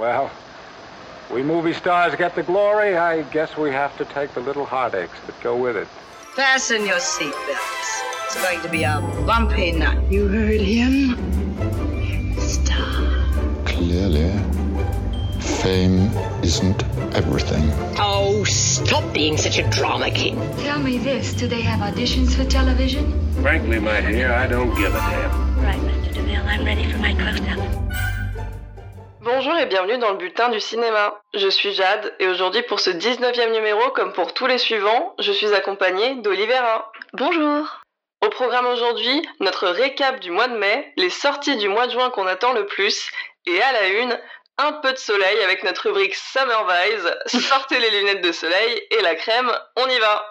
Well, we movie stars get the glory. I guess we have to take the little heartaches that go with it. Fasten your seatbelts. It's going to be a bumpy night. You heard him. Star. Clearly, fame isn't everything. Oh, stop being such a drama king. Tell me this, do they have auditions for television? Frankly, my dear, I don't give a damn. Right, Mr. DeVille, I'm ready for my close-up. Bonjour et bienvenue dans le bulletin du cinéma. Je suis Jade et aujourd'hui pour ce 19e numéro, comme pour tous les suivants, je suis accompagnée d'Olivera. Bonjour. Au programme aujourd'hui, notre récap du mois de mai, les sorties du mois de juin qu'on attend le plus, et à la une, un peu de soleil avec notre rubrique Summer Vibes, sortez les lunettes de soleil et la crème, on y va.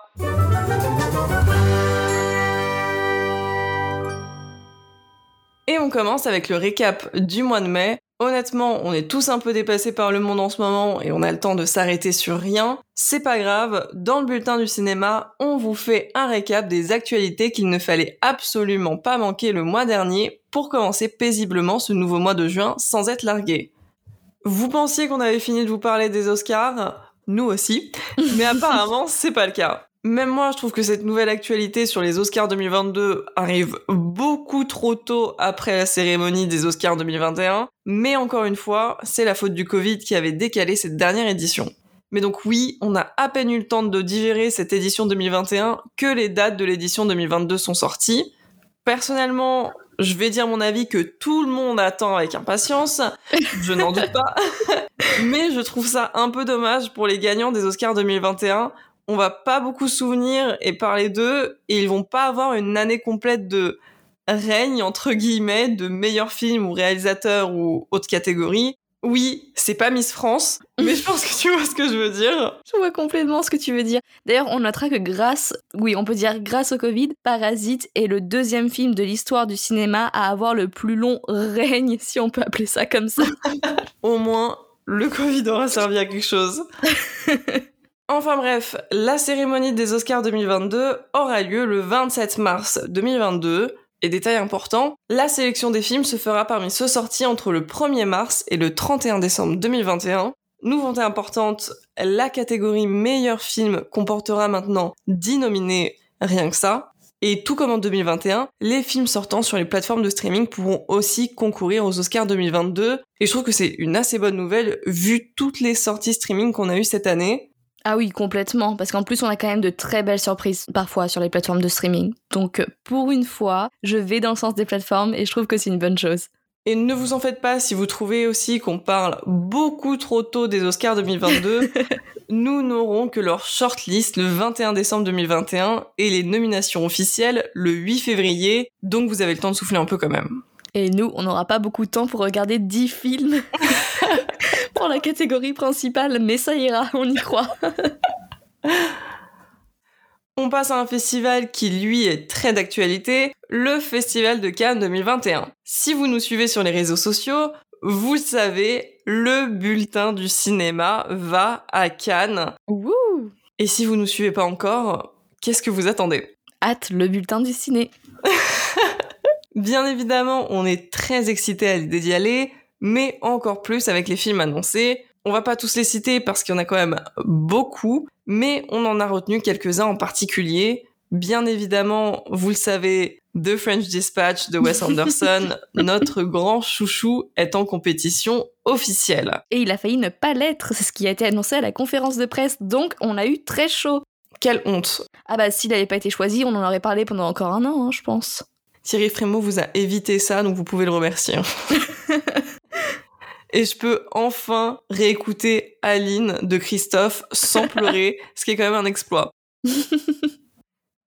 Et on commence avec le récap du mois de mai. Honnêtement, on est tous un peu dépassés par le monde en ce moment et on a le temps de s'arrêter sur rien. C'est pas grave, dans le bulletin du cinéma, on vous fait un récap des actualités qu'il ne fallait absolument pas manquer le mois dernier pour commencer paisiblement ce nouveau mois de juin sans être largué. Vous pensiez qu'on avait fini de vous parler des Oscars ? Nous aussi, mais apparemment c'est pas le cas. Même moi, je trouve que cette nouvelle actualité sur les Oscars 2022 arrive beaucoup trop tôt après la cérémonie des Oscars 2021, mais encore une fois, c'est la faute du Covid qui avait décalé cette dernière édition. Mais donc oui, on a à peine eu le temps de digérer cette édition 2021 que les dates de l'édition 2022 sont sorties. Personnellement, je vais dire mon avis que tout le monde attend avec impatience, je n'en doute pas, mais je trouve ça un peu dommage pour les gagnants des Oscars 2021. On va pas beaucoup se souvenir et parler d'eux, et ils vont pas avoir une année complète de règne, entre guillemets, de meilleurs films ou réalisateurs ou autres catégories. Oui, c'est pas Miss France, mais je pense que tu vois ce que je veux dire. Je vois complètement ce que tu veux dire. D'ailleurs, on notera que grâce au Covid, Parasite est le deuxième film de l'histoire du cinéma à avoir le plus long règne, si on peut appeler ça comme ça. Au moins, le Covid aura servi à quelque chose. Enfin bref, la cérémonie des Oscars 2022 aura lieu le 27 mars 2022. Et détail important, la sélection des films se fera parmi ceux sortis entre le 1er mars et le 31 décembre 2021. Nouveauté importante, la catégorie meilleur film comportera maintenant 10 nominés, rien que ça. Et tout comme en 2021, les films sortant sur les plateformes de streaming pourront aussi concourir aux Oscars 2022. Et je trouve que c'est une assez bonne nouvelle vu toutes les sorties streaming qu'on a eues cette année. Ah oui, complètement, parce qu'en plus on a quand même de très belles surprises parfois sur les plateformes de streaming. Donc pour une fois, je vais dans le sens des plateformes et je trouve que c'est une bonne chose. Et ne vous en faites pas si vous trouvez aussi qu'on parle beaucoup trop tôt des Oscars 2022. Nous n'aurons que leur shortlist le 21 décembre 2021 et les nominations officielles le 8 février, donc vous avez le temps de souffler un peu quand même. Et nous, on n'aura pas beaucoup de temps pour regarder 10 films pour la catégorie principale, mais ça ira, on y croit. On passe à un festival qui, lui, est très d'actualité, le Festival de Cannes 2021. Si vous nous suivez sur les réseaux sociaux, vous le savez, le bulletin du cinéma va à Cannes. Ouh. Et si vous ne nous suivez pas encore, qu'est-ce que vous attendez ? Hâte, le bulletin du ciné. Bien évidemment, on est très excités à l'idée d'y aller, mais encore plus avec les films annoncés. On va pas tous les citer parce qu'il y en a quand même beaucoup, mais on en a retenu quelques-uns en particulier. Bien évidemment, vous le savez, The French Dispatch de Wes Anderson, notre grand chouchou, est en compétition officielle. Et il a failli ne pas l'être, c'est ce qui a été annoncé à la conférence de presse, donc on a eu très chaud. Quelle honte. Ah bah s'il n'avait pas été choisi, on en aurait parlé pendant encore un an, hein, je pense. Thierry Frémaux vous a évité ça, donc vous pouvez le remercier. Et je peux enfin réécouter Aline de Christophe sans pleurer, ce qui est quand même un exploit.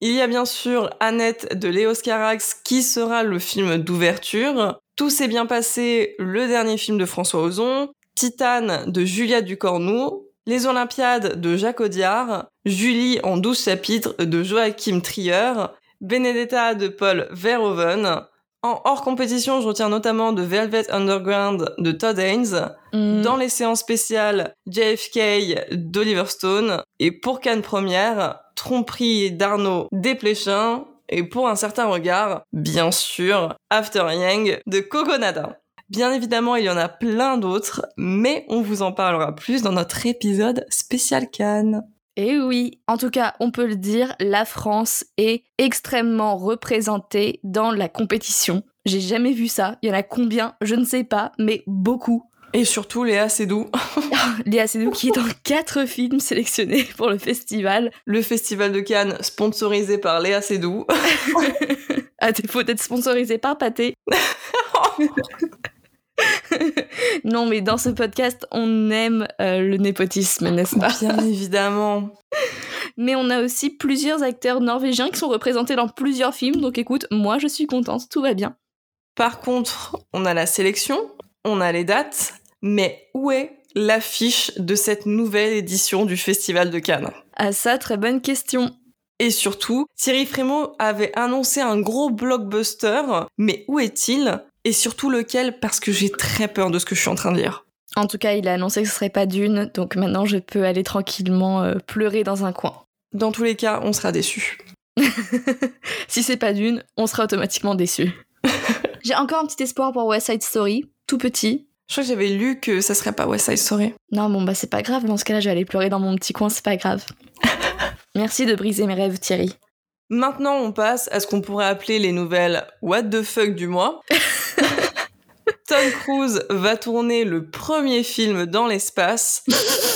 Il y a bien sûr Annette de Léos Carax qui sera le film d'ouverture. Tout s'est bien passé, le dernier film de François Ozon, Titane de Julia Ducournau, Les Olympiades de Jacques Audiard, Julie en 12 chapitres de Joachim Trier, Benedetta de Paul Verhoeven. En hors compétition, je retiens notamment de Velvet Underground de Todd Haynes. Dans les séances spéciales, JFK d'Oliver Stone. Et pour Cannes Première, Tromperie d'Arnaud Desplechin. Et pour un certain regard, bien sûr, After Yang de Coco. Bien évidemment, il y en a plein d'autres, mais on vous en parlera plus dans notre épisode spécial Cannes. Eh oui, en tout cas, on peut le dire, la France est extrêmement représentée dans la compétition. J'ai jamais vu ça, il y en a combien, je ne sais pas, mais beaucoup. Et surtout Léa Seydoux. Léa Seydoux qui est dans 4 films sélectionnés pour le festival. Le festival de Cannes, sponsorisé par Léa Seydoux. À défaut d'être sponsorisé par Pathé. Non, mais dans ce podcast, on aime le népotisme, n'est-ce pas? Bien évidemment. Mais on a aussi plusieurs acteurs norvégiens qui sont représentés dans plusieurs films. Donc écoute, moi je suis contente, tout va bien. Par contre, on a la sélection, on a les dates, mais où est l'affiche de cette nouvelle édition du Festival de Cannes? Ah ça, très bonne question. Et surtout, Thierry Frémaux avait annoncé un gros blockbuster, mais où est-il ? Et surtout lequel, parce que j'ai très peur de ce que je suis en train de lire. En tout cas, il a annoncé que ce serait pas Dune, donc maintenant je peux aller tranquillement pleurer dans un coin. Dans tous les cas, on sera déçus. Si c'est pas Dune, on sera automatiquement déçus. J'ai encore un petit espoir pour West Side Story, tout petit. Je crois que j'avais lu que ça serait pas West Side Story. Non, bon bah c'est pas grave, dans ce cas-là je vais aller pleurer dans mon petit coin, c'est pas grave. Merci de briser mes rêves, Thierry. Maintenant, on passe à ce qu'on pourrait appeler les nouvelles « what the fuck » du mois. Tom Cruise va tourner le premier film dans l'espace.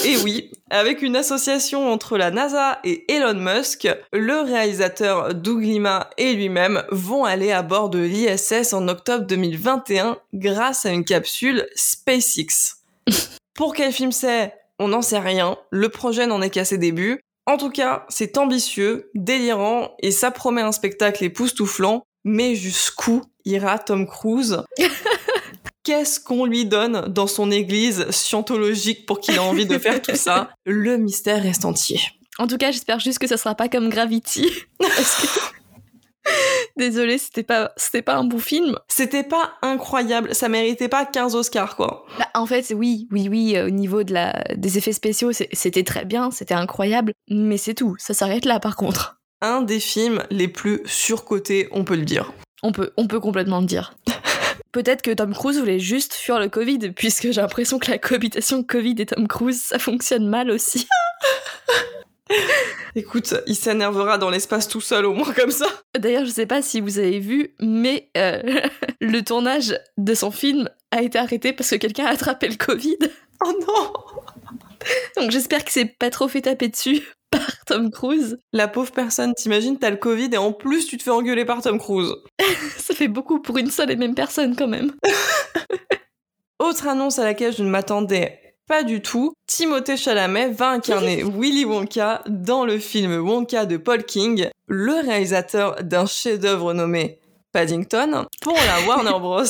Et oui, avec une association entre la NASA et Elon Musk, le réalisateur Doug Lima et lui-même vont aller à bord de l'ISS en octobre 2021 grâce à une capsule SpaceX. Pour quel film c'est ? On n'en sait rien. Le projet n'en est qu'à ses débuts. En tout cas, c'est ambitieux, délirant, et ça promet un spectacle époustouflant, mais jusqu'où ira Tom Cruise ? Qu'est-ce qu'on lui donne dans son église scientologique pour qu'il ait envie de faire tout ça ? Le mystère reste entier. En tout cas, j'espère juste que ça sera pas comme Gravity. Parce que... Désolée, c'était pas un bon film. C'était pas incroyable, ça méritait pas 15 Oscars, quoi. Bah, en fait, oui, au niveau de des effets spéciaux, c'était très bien, c'était incroyable, mais c'est tout, ça s'arrête là, par contre. Un des films les plus surcotés, on peut le dire. On peut complètement le dire. Peut-être que Tom Cruise voulait juste fuir le Covid, puisque j'ai l'impression que la cohabitation Covid et Tom Cruise, ça fonctionne mal aussi. Écoute, il s'énervera dans l'espace tout seul, au moins comme ça. D'ailleurs, je sais pas si vous avez vu, mais le tournage de son film a été arrêté parce que quelqu'un a attrapé le Covid. Oh non! Donc j'espère que c'est pas trop fait taper dessus par Tom Cruise. La pauvre personne, t'imagines, t'as le Covid et en plus tu te fais engueuler par Tom Cruise. Ça fait beaucoup pour une seule et même personne quand même. Autre annonce à laquelle je ne m'attendais pas du tout, Timothée Chalamet va incarner Willy Wonka dans le film Wonka de Paul King, le réalisateur d'un chef-d'œuvre nommé Paddington, pour la Warner Bros.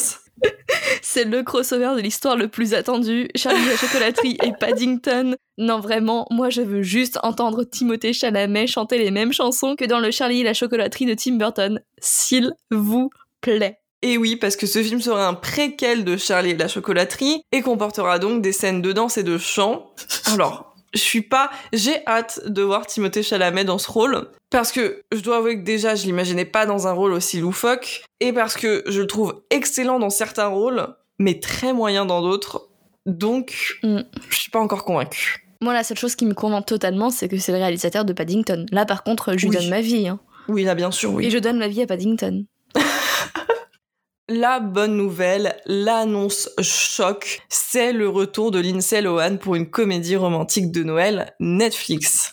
C'est le crossover de l'histoire le plus attendu, Charlie la chocolaterie et Paddington. Non vraiment, moi je veux juste entendre Timothée Chalamet chanter les mêmes chansons que dans le Charlie la chocolaterie de Tim Burton, s'il vous plaît. Et oui, parce que ce film sera un préquel de Charlie et la chocolaterie et comportera donc des scènes de danse et de chant. Alors, j'ai hâte de voir Timothée Chalamet dans ce rôle parce que je dois avouer que déjà je l'imaginais pas dans un rôle aussi loufoque et parce que je le trouve excellent dans certains rôles mais très moyen dans d'autres. Donc, je suis pas encore convaincue. Moi, la seule chose qui me convainc totalement, c'est que c'est le réalisateur de Paddington. Là, par contre, je lui donne ma vie. Hein. Oui, là, bien sûr, oui. Et je donne ma vie à Paddington. La bonne nouvelle, l'annonce choc, c'est le retour de Lindsay Lohan pour une comédie romantique de Noël Netflix.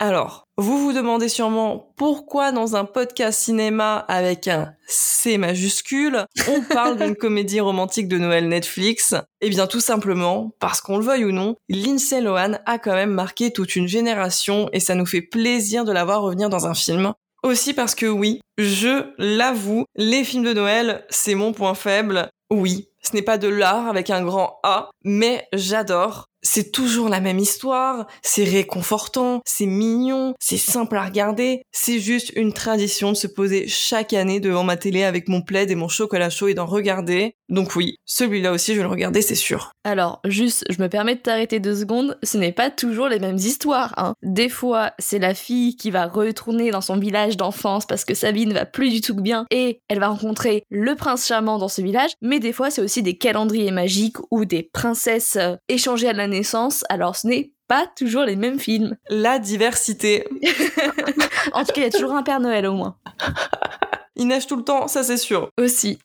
Alors, vous vous demandez sûrement pourquoi dans un podcast cinéma avec un C majuscule, on parle d'une comédie romantique de Noël Netflix. Eh bien tout simplement, parce qu'on le veuille ou non, Lindsay Lohan a quand même marqué toute une génération et ça nous fait plaisir de la voir revenir dans un film. Aussi parce que oui, je l'avoue, les films de Noël, c'est mon point faible. Oui, ce n'est pas de l'art avec un grand A, mais j'adore. c'est toujours la même histoire, c'est réconfortant, c'est mignon, c'est simple à regarder, c'est juste une tradition de se poser chaque année devant ma télé avec mon plaid et mon chocolat chaud et d'en regarder. Donc oui, celui-là aussi je vais le regarder, c'est sûr. Alors juste, je me permets de t'arrêter 2 secondes, ce n'est pas toujours les mêmes histoires, hein. Des fois, c'est la fille qui va retourner dans son village d'enfance parce que sa vie ne va plus du tout que bien et elle va rencontrer le prince charmant dans ce village, mais des fois c'est aussi des calendriers magiques ou des princesses échangées à la naissance, alors ce n'est pas toujours les mêmes films. La diversité. En tout cas, il y a toujours un Père Noël au moins. Il neige tout le temps, ça c'est sûr. Aussi.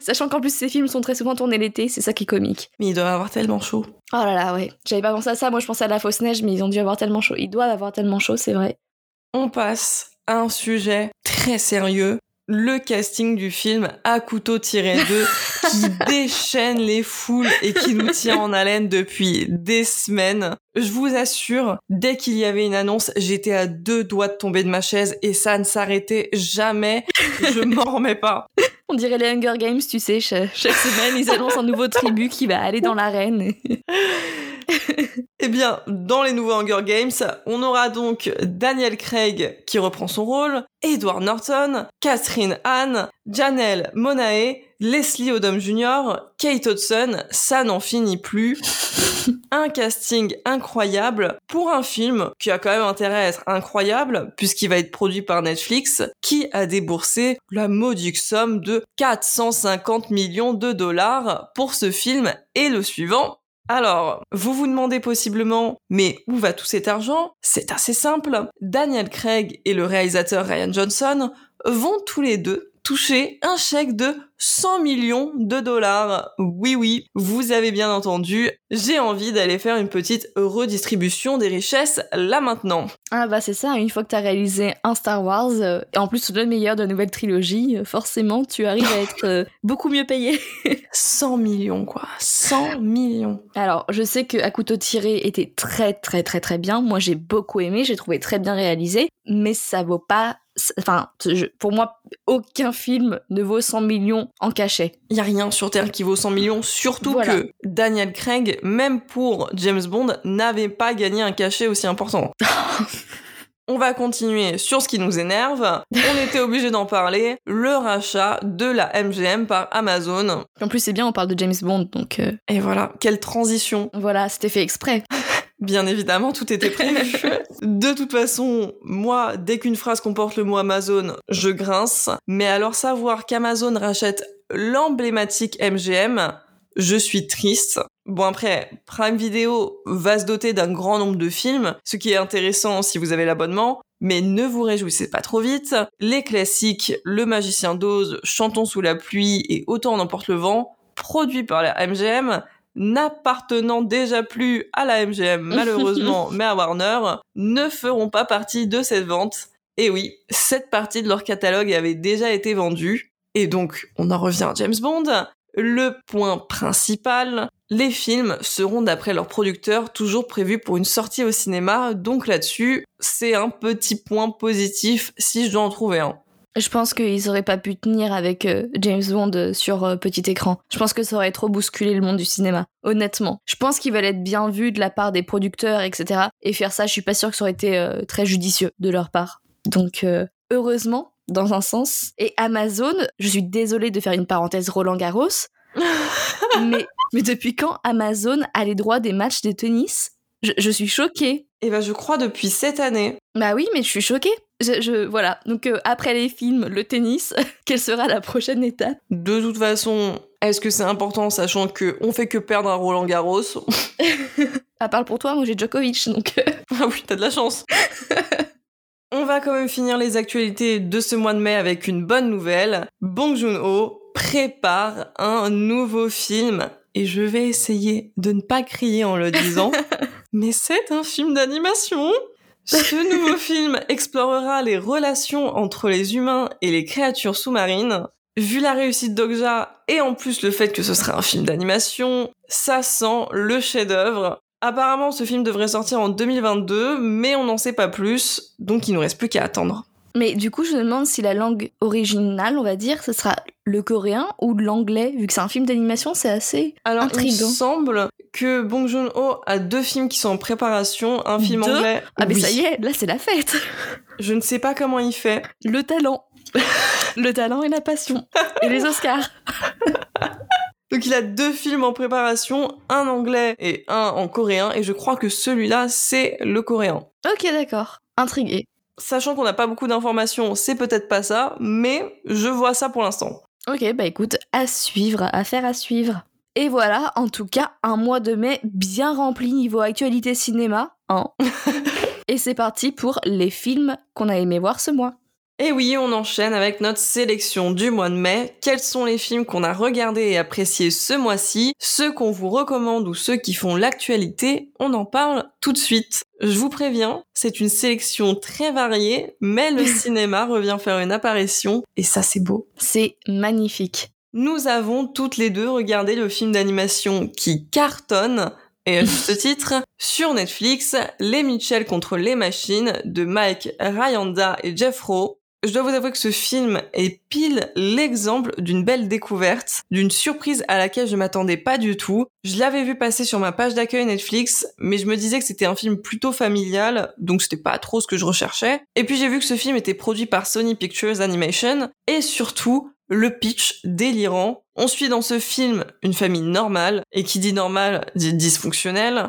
Sachant qu'en plus, ces films sont très souvent tournés l'été, c'est ça qui est comique. Mais ils doivent avoir tellement chaud. Oh là là, ouais. J'avais pas pensé à ça, moi je pensais à la fausse neige, mais ils ont dû avoir tellement chaud. Ils doivent avoir tellement chaud, c'est vrai. On passe à un sujet très sérieux. Le casting du film à couteau tiré 2 qui déchaîne les foules et qui nous tient en haleine depuis des semaines. Je vous assure, dès qu'il y avait une annonce, j'étais à 2 doigts de tomber de ma chaise et ça ne s'arrêtait jamais. Je m'en remets pas. On dirait les Hunger Games, tu sais, chaque semaine, ils annoncent un nouveau tribut qui va aller dans l'arène. Eh bien, dans les nouveaux Hunger Games, on aura donc Daniel Craig qui reprend son rôle, Edward Norton, Catherine Hahn, Janelle Monáe, Leslie Odom Jr., Kate Hudson, ça n'en finit plus. Un casting incroyable pour un film qui a quand même intérêt à être incroyable puisqu'il va être produit par Netflix qui a déboursé la modique somme de 450 millions $$ pour ce film et le suivant. Alors, vous vous demandez possiblement, mais où va tout cet argent ? C'est assez simple. Daniel Craig et le réalisateur Ryan Johnson vont tous les deux toucher un chèque de 100 millions $. Oui, oui, vous avez bien entendu, j'ai envie d'aller faire une petite redistribution des richesses là maintenant. Ah bah c'est ça, une fois que t'as réalisé un Star Wars, et en plus le meilleur de la nouvelle trilogie, forcément tu arrives à être beaucoup mieux payé. 100 millions quoi, 100 millions. Alors je sais que À couteau tiré était très très très très bien, moi j'ai beaucoup aimé, j'ai trouvé très bien réalisé, mais ça vaut pas... Enfin, pour moi, aucun film ne vaut 100 millions en cachet. Il n'y a rien sur Terre qui vaut 100 millions, surtout voilà. Que Daniel Craig, même pour James Bond, n'avait pas gagné un cachet aussi important. On va continuer sur ce qui nous énerve. On était obligé d'en parler, le rachat de la MGM par Amazon. En plus, c'est bien, on parle de James Bond, donc... Et voilà, quelle transition. Voilà, c'était fait exprès. Bien évidemment, tout était prévu. De toute façon, moi, dès qu'une phrase comporte le mot Amazon, je grince. Mais alors savoir qu'Amazon rachète l'emblématique MGM, je suis triste. Bon après, Prime Video va se doter d'un grand nombre de films, ce qui est intéressant si vous avez l'abonnement. Mais ne vous réjouissez pas trop vite. Les classiques, Le Magicien d'Oz, Chantons sous la pluie et Autant en emporte le vent, produits par la MGM, n'appartenant déjà plus à la MGM malheureusement mais à Warner, ne feront pas partie de cette vente. Et oui, cette partie de leur catalogue avait déjà été vendue. Et donc, on en revient à James Bond. Le point principal, les films seront d'après leur producteur toujours prévus pour une sortie au cinéma, donc là-dessus, c'est un petit point positif si je dois en trouver un. Je pense qu'ils auraient pas pu tenir avec James Bond sur petit écran. Je pense que ça aurait trop bousculé le monde du cinéma, honnêtement. Je pense qu'ils veulent être bien vus de la part des producteurs, etc. Et faire ça, je suis pas sûre que ça aurait été très judicieux de leur part. Donc, heureusement, dans un sens. Et Amazon, je suis désolée de faire une parenthèse Roland Garros, mais depuis quand Amazon a les droits des matchs de tennis ? Je suis choquée. Eh ben, je crois depuis cette année. Bah oui, mais je suis choquée. Voilà, donc après les films, le tennis, quelle sera la prochaine étape ? De toute façon, est-ce que c'est important, sachant qu'on fait que perdre à Roland Garros ? À part pour toi, moi j'ai Djokovic, donc... Ah oui, t'as de la chance. On va quand même finir les actualités de ce mois de mai avec une bonne nouvelle. Bong Joon-ho prépare un nouveau film, et je vais essayer de ne pas crier en le disant, mais c'est un film d'animation. Ce nouveau film explorera les relations entre les humains et les créatures sous-marines. Vu la réussite d'Okja et en plus le fait que ce sera un film d'animation, ça sent le chef-d'œuvre. Apparemment, ce film devrait sortir en 2022, mais on n'en sait pas plus, donc il nous reste plus qu'à attendre. Mais du coup, je me demande si la langue originale, on va dire, ce sera le coréen ou l'anglais, vu que c'est un film d'animation, c'est assez intriguant. Alors, il me semble que Bong Joon-ho a 2 films qui sont en préparation, un film anglais. Ah oui. Mais ça y est, là c'est la fête. Je ne sais pas comment il fait. Le talent. Le talent et la passion. Et les Oscars. Donc il a 2 films en préparation, un anglais et un en coréen, et je crois que celui-là, c'est le coréen. Ok, d'accord. Intriguée. Sachant qu'on n'a pas beaucoup d'informations, c'est peut-être pas ça, mais je vois ça pour l'instant. Ok, bah écoute, à suivre, affaire à suivre. Et voilà, en tout cas, un mois de mai bien rempli niveau actualité cinéma, hein. Et c'est parti pour les films qu'on a aimé voir ce mois. Et oui, on enchaîne avec notre sélection du mois de mai. Quels sont les films qu'on a regardés et appréciés ce mois-ci, ceux qu'on vous recommande ou ceux qui font l'actualité, on en parle tout de suite. Je vous préviens, c'est une sélection très variée, mais le cinéma revient faire une apparition, et ça c'est beau. C'est magnifique. Nous avons toutes les deux regardé le film d'animation qui cartonne, et ce titre, sur Netflix, Les Mitchell contre les machines, de Mike Rayanda et Jeff Rowe. Je dois vous avouer que ce film est pile l'exemple d'une belle découverte, d'une surprise à laquelle je m'attendais pas du tout. Je l'avais vu passer sur ma page d'accueil Netflix, mais je me disais que c'était un film plutôt familial, donc c'était pas trop ce que je recherchais. Et puis j'ai vu que ce film était produit par Sony Pictures Animation, et surtout, le pitch délirant. On suit dans ce film une famille normale, et qui dit normale dit dysfonctionnelle,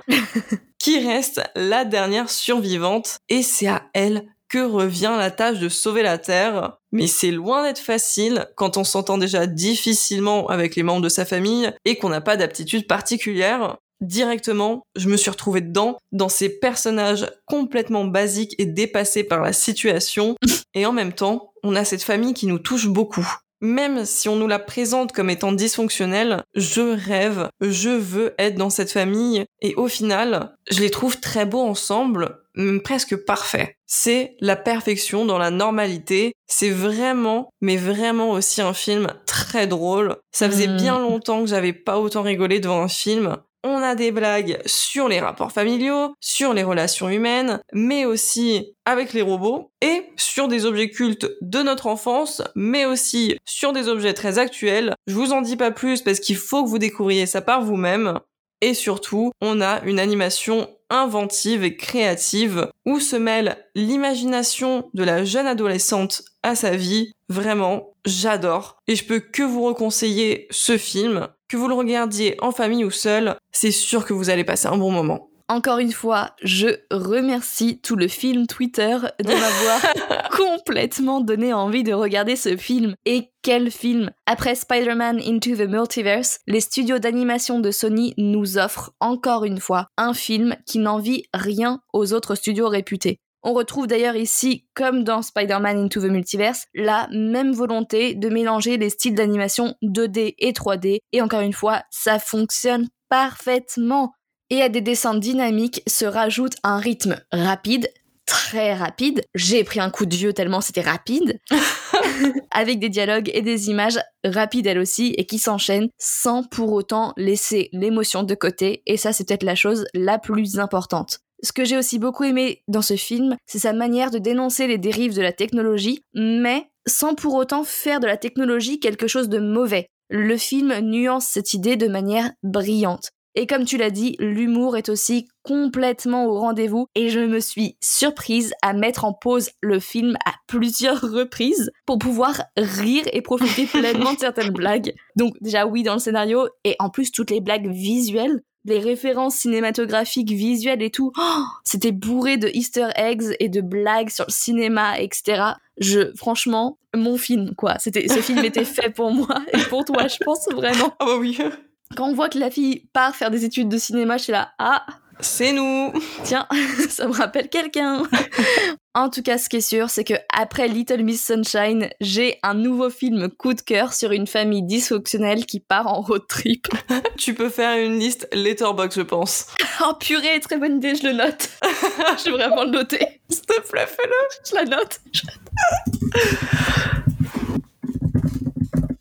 qui reste la dernière survivante, et c'est à elle que revient la tâche de sauver la Terre. Mais c'est loin d'être facile quand on s'entend déjà difficilement avec les membres de sa famille et qu'on n'a pas d'aptitude particulière. Directement, je me suis retrouvée dedans, dans ces personnages complètement basiques et dépassés par la situation. Et en même temps, on a cette famille qui nous touche beaucoup. Même si on nous la présente comme étant dysfonctionnelle, je rêve, je veux être dans cette famille. Et au final, je les trouve très beaux ensemble, même presque parfaits. C'est la perfection dans la normalité. C'est vraiment, mais vraiment aussi un film très drôle. Ça faisait bien longtemps que j'avais pas autant rigolé devant un film. On a des blagues sur les rapports familiaux, sur les relations humaines, mais aussi avec les robots, et sur des objets cultes de notre enfance, mais aussi sur des objets très actuels. Je vous en dis pas plus parce qu'il faut que vous découvriez ça par vous-même. Et surtout, on a une animation inventive et créative où se mêle l'imagination de la jeune adolescente à sa vie. Vraiment, j'adore. Et je peux que vous reconseiller ce film. Que vous le regardiez en famille ou seul, c'est sûr que vous allez passer un bon moment. Encore une fois, je remercie tout le film Twitter de m'avoir complètement donné envie de regarder ce film. Et quel film! Après Spider-Man Into the Multiverse, les studios d'animation de Sony nous offrent encore une fois un film qui n'en vit rien aux autres studios réputés. On retrouve d'ailleurs ici, comme dans Spider-Man Into the Multiverse, la même volonté de mélanger les styles d'animation 2D et 3D. Et encore une fois, ça fonctionne parfaitement. Et à des dessins dynamiques se rajoute un rythme rapide, très rapide. J'ai pris un coup de vieux tellement c'était rapide. Avec des dialogues et des images rapides elles aussi et qui s'enchaînent sans pour autant laisser l'émotion de côté. Et ça, c'est peut-être la chose la plus importante. Ce que j'ai aussi beaucoup aimé dans ce film, c'est sa manière de dénoncer les dérives de la technologie, mais sans pour autant faire de la technologie quelque chose de mauvais. Le film nuance cette idée de manière brillante. Et comme tu l'as dit, l'humour est aussi complètement au rendez-vous et je me suis surprise à mettre en pause le film à plusieurs reprises pour pouvoir rire et profiter pleinement de certaines blagues. Donc déjà oui dans le scénario et en plus toutes les blagues visuelles, les références cinématographiques, visuelles et tout, c'était bourré de easter eggs et de blagues sur le cinéma, etc. Franchement, mon film, quoi. Ce film était fait pour moi et pour toi, je pense, vraiment. Ah bah oui. Quand on voit que la fille part faire des études de cinéma, je suis là, ah, c'est nous. Tiens, ça me rappelle quelqu'un. En tout cas, ce qui est sûr, c'est que après Little Miss Sunshine, j'ai un nouveau film coup de cœur sur une famille dysfonctionnelle qui part en road trip. Tu peux faire une liste Letterboxd, je pense. Oh purée, très bonne idée, je le note. Je vais vraiment le noter. S'il te plaît, fais-le. Je la note.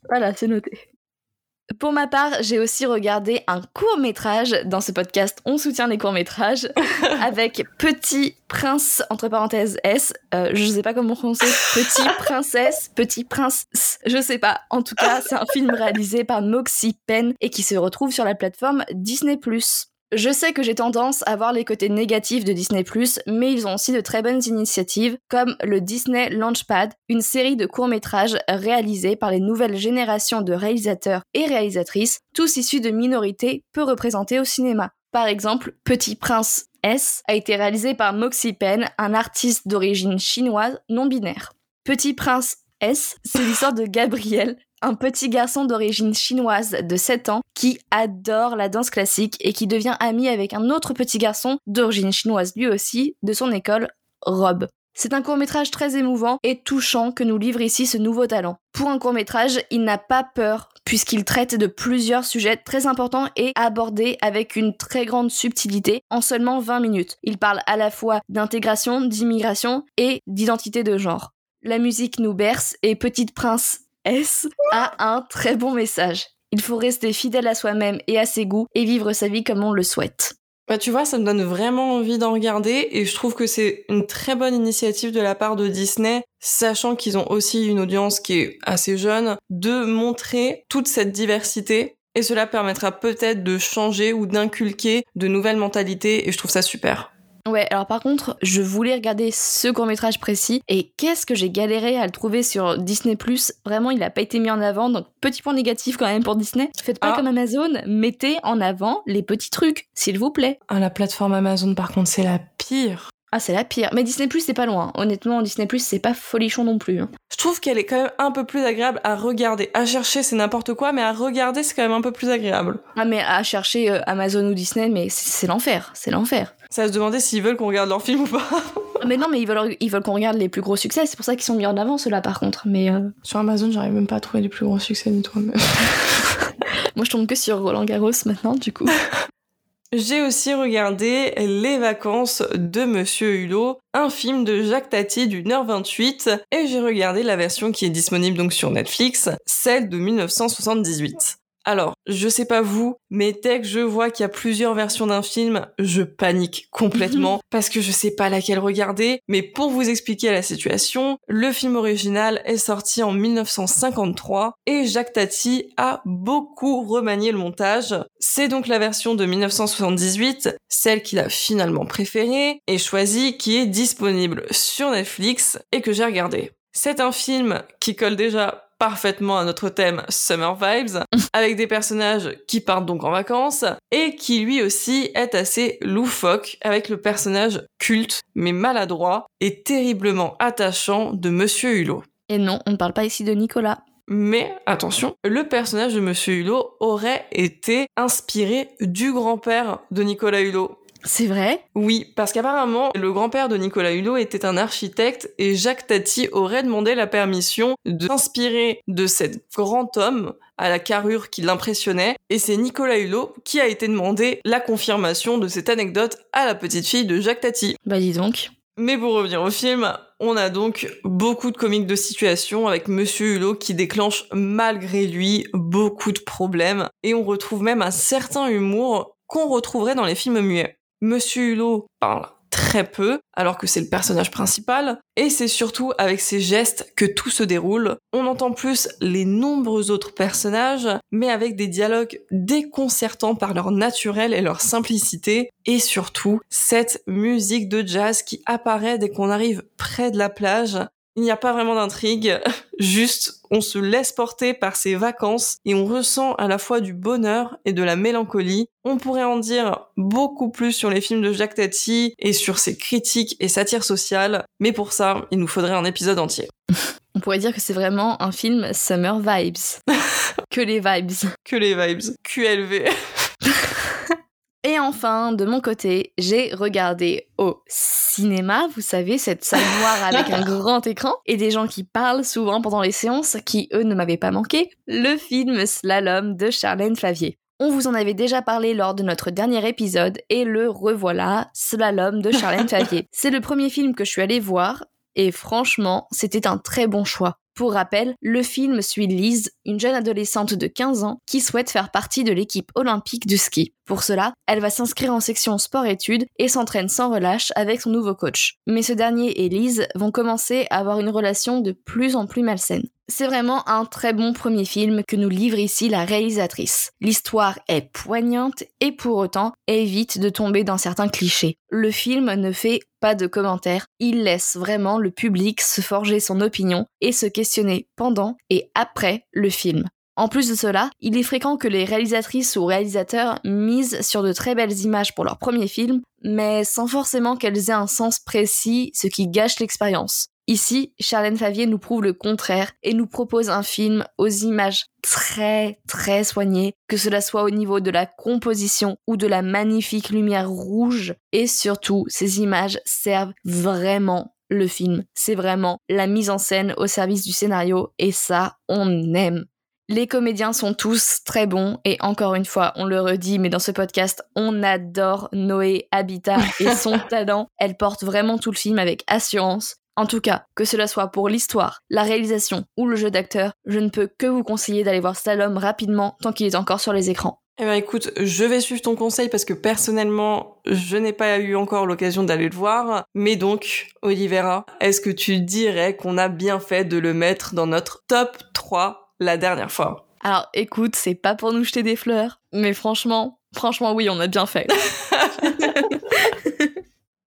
Voilà, c'est noté. Pour ma part, j'ai aussi regardé un court-métrage. Dans ce podcast, on soutient les courts-métrages avec Petit Prince, entre parenthèses S. Je sais pas comment prononcer. Petit Princesse, Petit Prince, je sais pas. En tout cas, c'est un film réalisé par Moxie Penn et qui se retrouve sur la plateforme Disney+. Je sais que j'ai tendance à voir les côtés négatifs de Disney+, mais ils ont aussi de très bonnes initiatives, comme le Disney Launchpad, une série de courts-métrages réalisés par les nouvelles générations de réalisateurs et réalisatrices, tous issus de minorités peu représentées au cinéma. Par exemple, Petit Prince S a été réalisé par Moxie Penn, un artiste d'origine chinoise non-binaire. Petit Prince S, c'est l'histoire de Gabriel, un petit garçon d'origine chinoise de 7 ans qui adore la danse classique et qui devient ami avec un autre petit garçon d'origine chinoise lui aussi, de son école, Rob. C'est un court-métrage très émouvant et touchant que nous livre ici ce nouveau talent. Pour un court-métrage, il n'a pas peur puisqu'il traite de plusieurs sujets très importants et abordés avec une très grande subtilité en seulement 20 minutes. Il parle à la fois d'intégration, d'immigration et d'identité de genre. La musique nous berce et Petit Prince S a un très bon message. Il faut rester fidèle à soi-même et à ses goûts et vivre sa vie comme on le souhaite. Bah tu vois, ça me donne vraiment envie d'en regarder et je trouve que c'est une très bonne initiative de la part de Disney, sachant qu'ils ont aussi une audience qui est assez jeune, de montrer toute cette diversité et cela permettra peut-être de changer ou d'inculquer de nouvelles mentalités et je trouve ça super. Ouais, alors par contre, je voulais regarder ce court-métrage précis et qu'est-ce que j'ai galéré à le trouver sur Disney+. Vraiment, il a pas été mis en avant, donc petit point négatif quand même pour Disney. Faites pas comme Amazon, mettez en avant les petits trucs, s'il vous plaît. Ah, la plateforme Amazon, par contre, c'est la pire. Ah, c'est la pire. Mais Disney+, c'est pas loin. Honnêtement, Disney+, c'est pas folichon non plus. Je trouve qu'elle est quand même un peu plus agréable à regarder. À chercher, c'est n'importe quoi, mais à regarder, c'est quand même un peu plus agréable. Ah, mais à chercher Amazon ou Disney, mais c'est l'enfer. C'est l'enfer. Ça va se demander s'ils veulent qu'on regarde leur film ou pas. Mais non, mais ils veulent qu'on regarde les plus gros succès. C'est pour ça qu'ils sont mis en avant, ceux-là, par contre. Mais sur Amazon, j'arrive même pas à trouver les plus gros succès du tout. Mais... Moi, je tombe que sur Roland Garros maintenant, du coup. J'ai aussi regardé Les Vacances de Monsieur Hulot, un film de Jacques Tati d'1h28, et j'ai regardé la version qui est disponible donc sur Netflix, celle de 1978. Alors, je sais pas vous, mais dès que je vois qu'il y a plusieurs versions d'un film, je panique complètement parce que je sais pas laquelle regarder. Mais pour vous expliquer la situation, le film original est sorti en 1953 et Jacques Tati a beaucoup remanié le montage. C'est donc la version de 1978, celle qu'il a finalement préférée et choisie, qui est disponible sur Netflix et que j'ai regardée. C'est un film qui colle déjà parfaitement à notre thème Summer Vibes, avec des personnages qui partent donc en vacances, et qui lui aussi est assez loufoque, avec le personnage culte, mais maladroit, et terriblement attachant de Monsieur Hulot. Et non, on ne parle pas ici de Nicolas. Mais, attention, le personnage de Monsieur Hulot aurait été inspiré du grand-père de Nicolas Hulot. C'est vrai ? Oui, parce qu'apparemment, le grand-père de Nicolas Hulot était un architecte et Jacques Tati aurait demandé la permission de s'inspirer de cet grand homme à la carrure qui l'impressionnait. Et c'est Nicolas Hulot qui a été demandé la confirmation de cette anecdote à la petite fille de Jacques Tati. Bah dis donc. Mais pour revenir au film, on a donc beaucoup de comiques de situation avec Monsieur Hulot qui déclenche malgré lui beaucoup de problèmes. Et on retrouve même un certain humour qu'on retrouverait dans les films muets. Monsieur Hulot parle très peu, alors que c'est le personnage principal, et c'est surtout avec ses gestes que tout se déroule. On entend plus les nombreux autres personnages, mais avec des dialogues déconcertants par leur naturel et leur simplicité, et surtout cette musique de jazz qui apparaît dès qu'on arrive près de la plage. Il n'y a pas vraiment d'intrigue, juste on se laisse porter par ces vacances et on ressent à la fois du bonheur et de la mélancolie. On pourrait en dire beaucoup plus sur les films de Jacques Tati et sur ses critiques et satires sociales, mais pour ça, il nous faudrait un épisode entier. On pourrait dire que c'est vraiment un film Summer Vibes. Que les vibes. Que les vibes. QLV. Et enfin, de mon côté, j'ai regardé au cinéma, vous savez, cette salle noire avec un grand écran et des gens qui parlent souvent pendant les séances, qui, eux, ne m'avaient pas manqué, le film Slalom de Charlène Favier. On vous en avait déjà parlé lors de notre dernier épisode et le revoilà, Slalom de Charlène Favier. C'est le premier film que je suis allée voir et franchement, c'était un très bon choix. Pour rappel, le film suit Liz, une jeune adolescente de 15 ans qui souhaite faire partie de l'équipe olympique du ski. Pour cela, elle va s'inscrire en section sport-études et s'entraîne sans relâche avec son nouveau coach. Mais ce dernier et Liz vont commencer à avoir une relation de plus en plus malsaine. C'est vraiment un très bon premier film que nous livre ici la réalisatrice. L'histoire est poignante et pour autant évite de tomber dans certains clichés. Le film ne fait pas de commentaires, il laisse vraiment le public se forger son opinion et se questionner pendant et après le film. En plus de cela, il est fréquent que les réalisatrices ou réalisateurs misent sur de très belles images pour leur premier film, mais sans forcément qu'elles aient un sens précis, ce qui gâche l'expérience. Ici, Charlène Favier nous prouve le contraire et nous propose un film aux images très soignées, que cela soit au niveau de la composition ou de la magnifique lumière rouge, et surtout, ces images servent vraiment le film. C'est vraiment la mise en scène au service du scénario, et ça, on aime. Les comédiens sont tous très bons et encore une fois, on le redit, mais dans ce podcast, on adore Noé Habita et son talent. Elle porte vraiment tout le film avec assurance. En tout cas, que cela soit pour l'histoire, la réalisation ou le jeu d'acteur, je ne peux que vous conseiller d'aller voir Slalom rapidement tant qu'il est encore sur les écrans. Eh bien écoute, je vais suivre ton conseil parce que personnellement, je n'ai pas eu encore l'occasion d'aller le voir. Mais donc, Olivera, est-ce que tu dirais qu'on a bien fait de le mettre dans notre top 3 ? La dernière fois. Alors écoute, c'est pas pour nous jeter des fleurs, mais franchement oui, on a bien fait.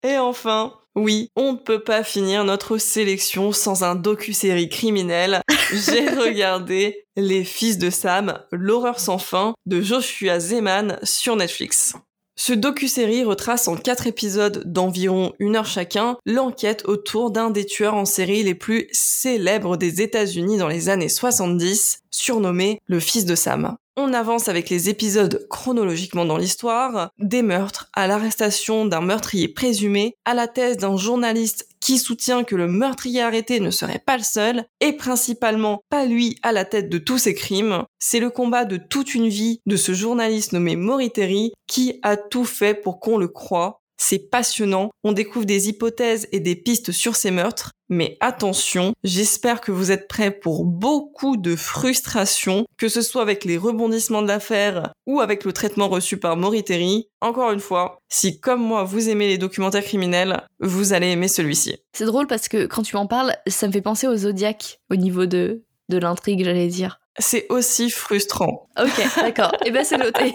Et enfin, oui, on ne peut pas finir notre sélection sans un docu-série criminelle. J'ai regardé Les Fils de Sam, l'horreur sans fin de Joshua Zeman sur Netflix. Ce docu-série retrace en 4 épisodes d'environ 1 heure chacun l'enquête autour d'un des tueurs en série les plus célèbres des États-Unis dans les années 70, surnommé le Fils de Sam. On avance avec les épisodes chronologiquement dans l'histoire, des meurtres à l'arrestation d'un meurtrier présumé, à la thèse d'un journaliste qui soutient que le meurtrier arrêté ne serait pas le seul, et principalement pas lui à la tête de tous ces crimes. C'est le combat de toute une vie de ce journaliste nommé Maury Terry qui a tout fait pour qu'on le croie. C'est passionnant, on découvre des hypothèses et des pistes sur ces meurtres, mais attention, j'espère que vous êtes prêts pour beaucoup de frustration, que ce soit avec les rebondissements de l'affaire ou avec le traitement reçu par Maury Terry. Encore une fois, si comme moi vous aimez les documentaires criminels, vous allez aimer celui-ci. C'est drôle parce que quand tu en parles, ça me fait penser au Zodiac au niveau de l'intrigue, j'allais dire. C'est aussi frustrant. Ok, d'accord, et ben c'est noté.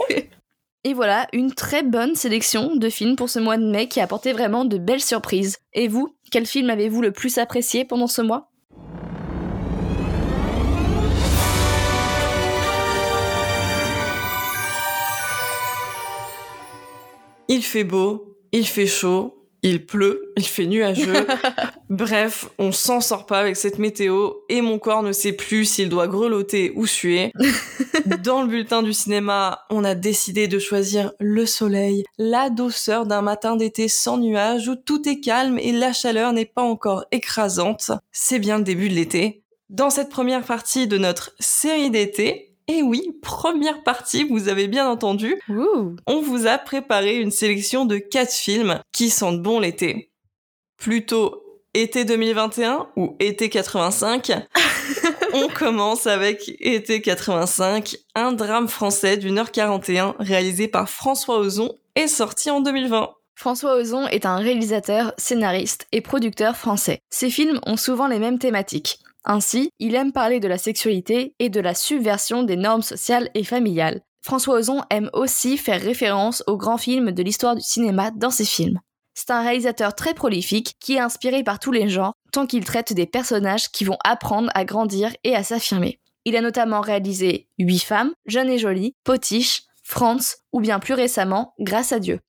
Et voilà, une très bonne sélection de films pour ce mois de mai qui a apporté vraiment de belles surprises. Et vous, quel film avez-vous le plus apprécié pendant ce mois ? Il fait beau, il fait chaud, il pleut, il fait nuageux. Bref, on s'en sort pas avec cette météo et mon corps ne sait plus s'il doit grelotter ou suer. Dans le bulletin du cinéma, on a décidé de choisir le soleil, la douceur d'un matin d'été sans nuages où tout est calme et la chaleur n'est pas encore écrasante. C'est bien le début de l'été. Dans cette première partie de notre série d'été, et oui, première partie, vous avez bien entendu, Ouh. On vous a préparé une sélection de 4 films qui sentent bon l'été. Plutôt été 2021 ou été 85. On commence avec été 85, un drame français d'1h41 réalisé par François Ozon et sorti en 2020. François Ozon est un réalisateur, scénariste et producteur français. Ses films ont souvent les mêmes thématiques. Ainsi, il aime parler de la sexualité et de la subversion des normes sociales et familiales. François Ozon aime aussi faire référence aux grands films de l'histoire du cinéma dans ses films. C'est un réalisateur très prolifique qui est inspiré par tous les genres tant qu'il traite des personnages qui vont apprendre à grandir et à s'affirmer. Il a notamment réalisé 8 femmes, Jeune et Jolie, Potiche, France ou bien plus récemment Grâce à Dieu.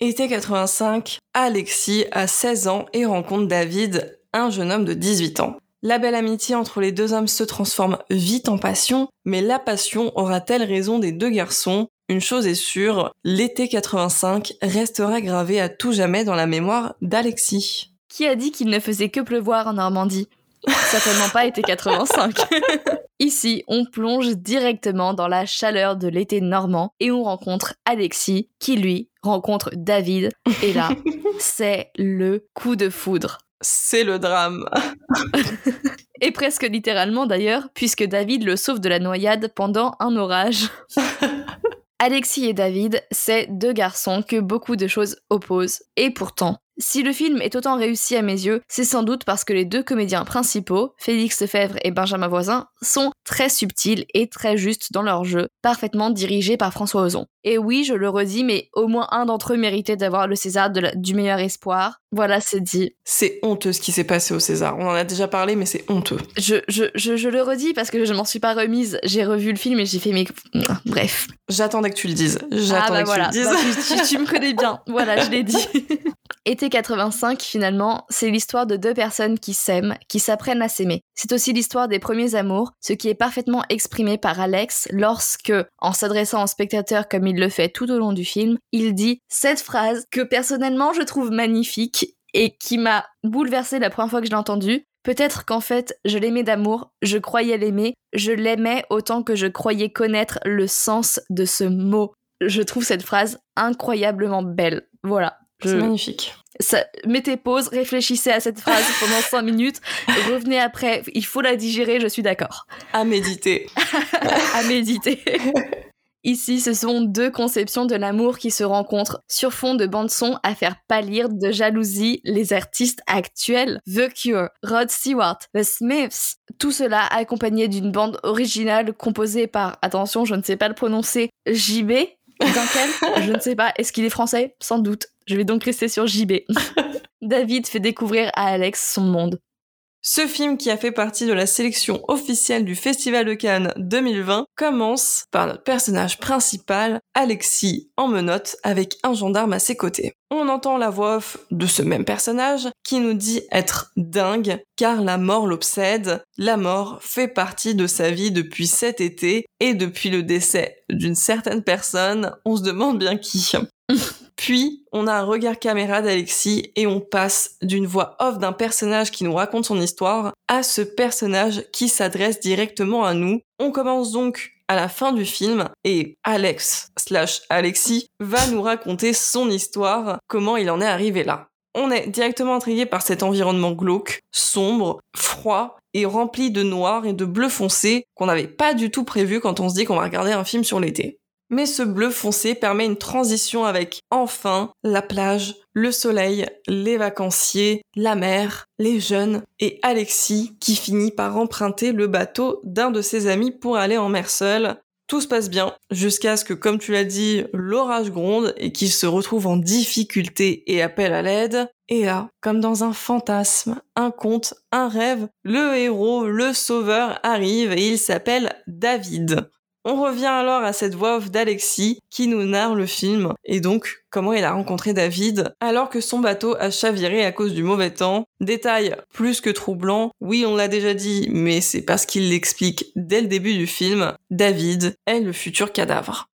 Été 85, Alexis a 16 ans et rencontre David, un jeune homme de 18 ans. La belle amitié entre les 2 hommes se transforme vite en passion, mais la passion aura-t-elle raison des 2 garçons ? Une chose est sûre, l'été 85 restera gravé à tout jamais dans la mémoire d'Alexis. Qui a dit qu'il ne faisait que pleuvoir en Normandie ? Certainement pas été 85. Ici, on plonge directement dans la chaleur de l'été normand et on rencontre Alexis, qui lui rencontre David. Et là, c'est le coup de foudre. C'est le drame. Et presque littéralement d'ailleurs, puisque David le sauve de la noyade pendant un orage. Alexis et David, c'est deux garçons que beaucoup de choses opposent. Et pourtant, si le film est autant réussi à mes yeux, c'est sans doute parce que les deux comédiens principaux, Félix Lefebvre et Benjamin Voisin, sont très subtils et très justes dans leur jeu, parfaitement dirigés par François Ozon. Et oui, je le redis, mais au moins un d'entre eux méritait d'avoir le César du meilleur espoir. Voilà, c'est dit. C'est honteux ce qui s'est passé au César. On en a déjà parlé, mais c'est honteux. Je le redis parce que je m'en suis pas remise. J'ai revu le film et j'ai fait mes... Bref. J'attendais que tu le dises. Bah, tu me connais bien. Voilà, je l'ai dit. Été 85, finalement, c'est l'histoire de deux personnes qui s'aiment, qui s'apprennent à s'aimer. C'est aussi l'histoire des premiers amours, ce qui est parfaitement exprimé par Alex lorsque, en s'adressant aux spectateurs comme il le fait tout au long du film, il dit cette phrase que personnellement je trouve magnifique et qui m'a bouleversée la première fois que je l'ai entendue. Peut-être qu'en fait, je l'aimais d'amour, je croyais l'aimer, je l'aimais autant que je croyais connaître le sens de ce mot. Je trouve cette phrase incroyablement belle. Voilà. C'est magnifique. Ça, mettez pause, réfléchissez à cette phrase pendant 5 minutes, revenez après, il faut la digérer, je suis d'accord. À méditer. À méditer. Ici, ce sont deux conceptions de l'amour qui se rencontrent sur fond de bande-son à faire pâlir de jalousie les artistes actuels. The Cure, Rod Stewart, The Smiths. Tout cela accompagné d'une bande originale composée par, attention, je ne sais pas le prononcer, JB. Duncan, je ne sais pas, est-ce qu'il est français ? Sans doute. Je vais donc rester sur JB. David fait découvrir à Alex son monde. Ce film, qui a fait partie de la sélection officielle du Festival de Cannes 2020, commence par notre personnage principal, Alexis, en menottes, avec un gendarme à ses côtés. On entend la voix off de ce même personnage qui nous dit être dingue, car la mort l'obsède. La mort fait partie de sa vie depuis cet été, et depuis le décès d'une certaine personne, on se demande bien qui. Puis, on a un regard caméra d'Alexis et on passe d'une voix off d'un personnage qui nous raconte son histoire à ce personnage qui s'adresse directement à nous. On commence donc à la fin du film et Alexis va nous raconter son histoire, comment il en est arrivé là. On est directement intrigué par cet environnement glauque, sombre, froid et rempli de noir et de bleu foncé qu'on n'avait pas du tout prévu quand on se dit qu'on va regarder un film sur l'été. Mais ce bleu foncé permet une transition avec, enfin, la plage, le soleil, les vacanciers, la mer, les jeunes et Alexis qui finit par emprunter le bateau d'un de ses amis pour aller en mer seul. Tout se passe bien, jusqu'à ce que, comme tu l'as dit, l'orage gronde et qu'il se retrouve en difficulté et appelle à l'aide. Et là, comme dans un fantasme, un conte, un rêve, le héros, le sauveur arrive et il s'appelle David. On revient alors à cette voix off d'Alexis qui nous narre le film et donc comment il a rencontré David alors que son bateau a chaviré à cause du mauvais temps. Détail plus que troublant, oui on l'a déjà dit, mais c'est parce qu'il l'explique dès le début du film, David est le futur cadavre.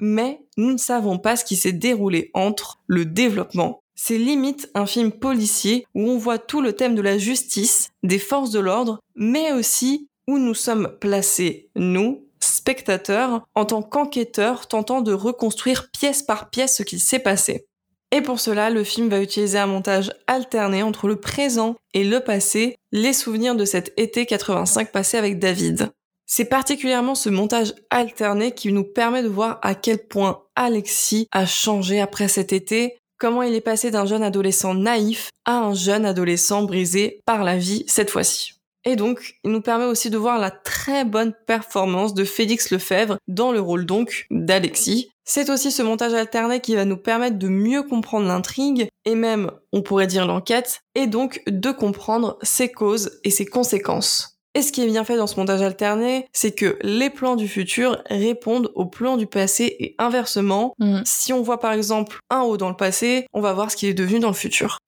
Mais nous ne savons pas ce qui s'est déroulé entre le développement. C'est limite un film policier où on voit tout le thème de la justice, des forces de l'ordre, mais aussi où nous sommes placés, nous, spectateurs, en tant qu'enquêteurs tentant de reconstruire pièce par pièce ce qu'il s'est passé. Et pour cela, le film va utiliser un montage alterné entre le présent et le passé, les souvenirs de cet été 85 passé avec David. C'est particulièrement ce montage alterné qui nous permet de voir à quel point Alexis a changé après cet été, comment il est passé d'un jeune adolescent naïf à un jeune adolescent brisé par la vie cette fois-ci. Et donc, il nous permet aussi de voir la très bonne performance de Félix Lefebvre dans le rôle donc d'Alexis. C'est aussi ce montage alterné qui va nous permettre de mieux comprendre l'intrigue, et même, on pourrait dire l'enquête, et donc de comprendre ses causes et ses conséquences. Et ce qui est bien fait dans ce montage alterné, c'est que les plans du futur répondent aux plans du passé et inversement. Si on voit par exemple un haut dans le passé, on va voir ce qu'il est devenu dans le futur.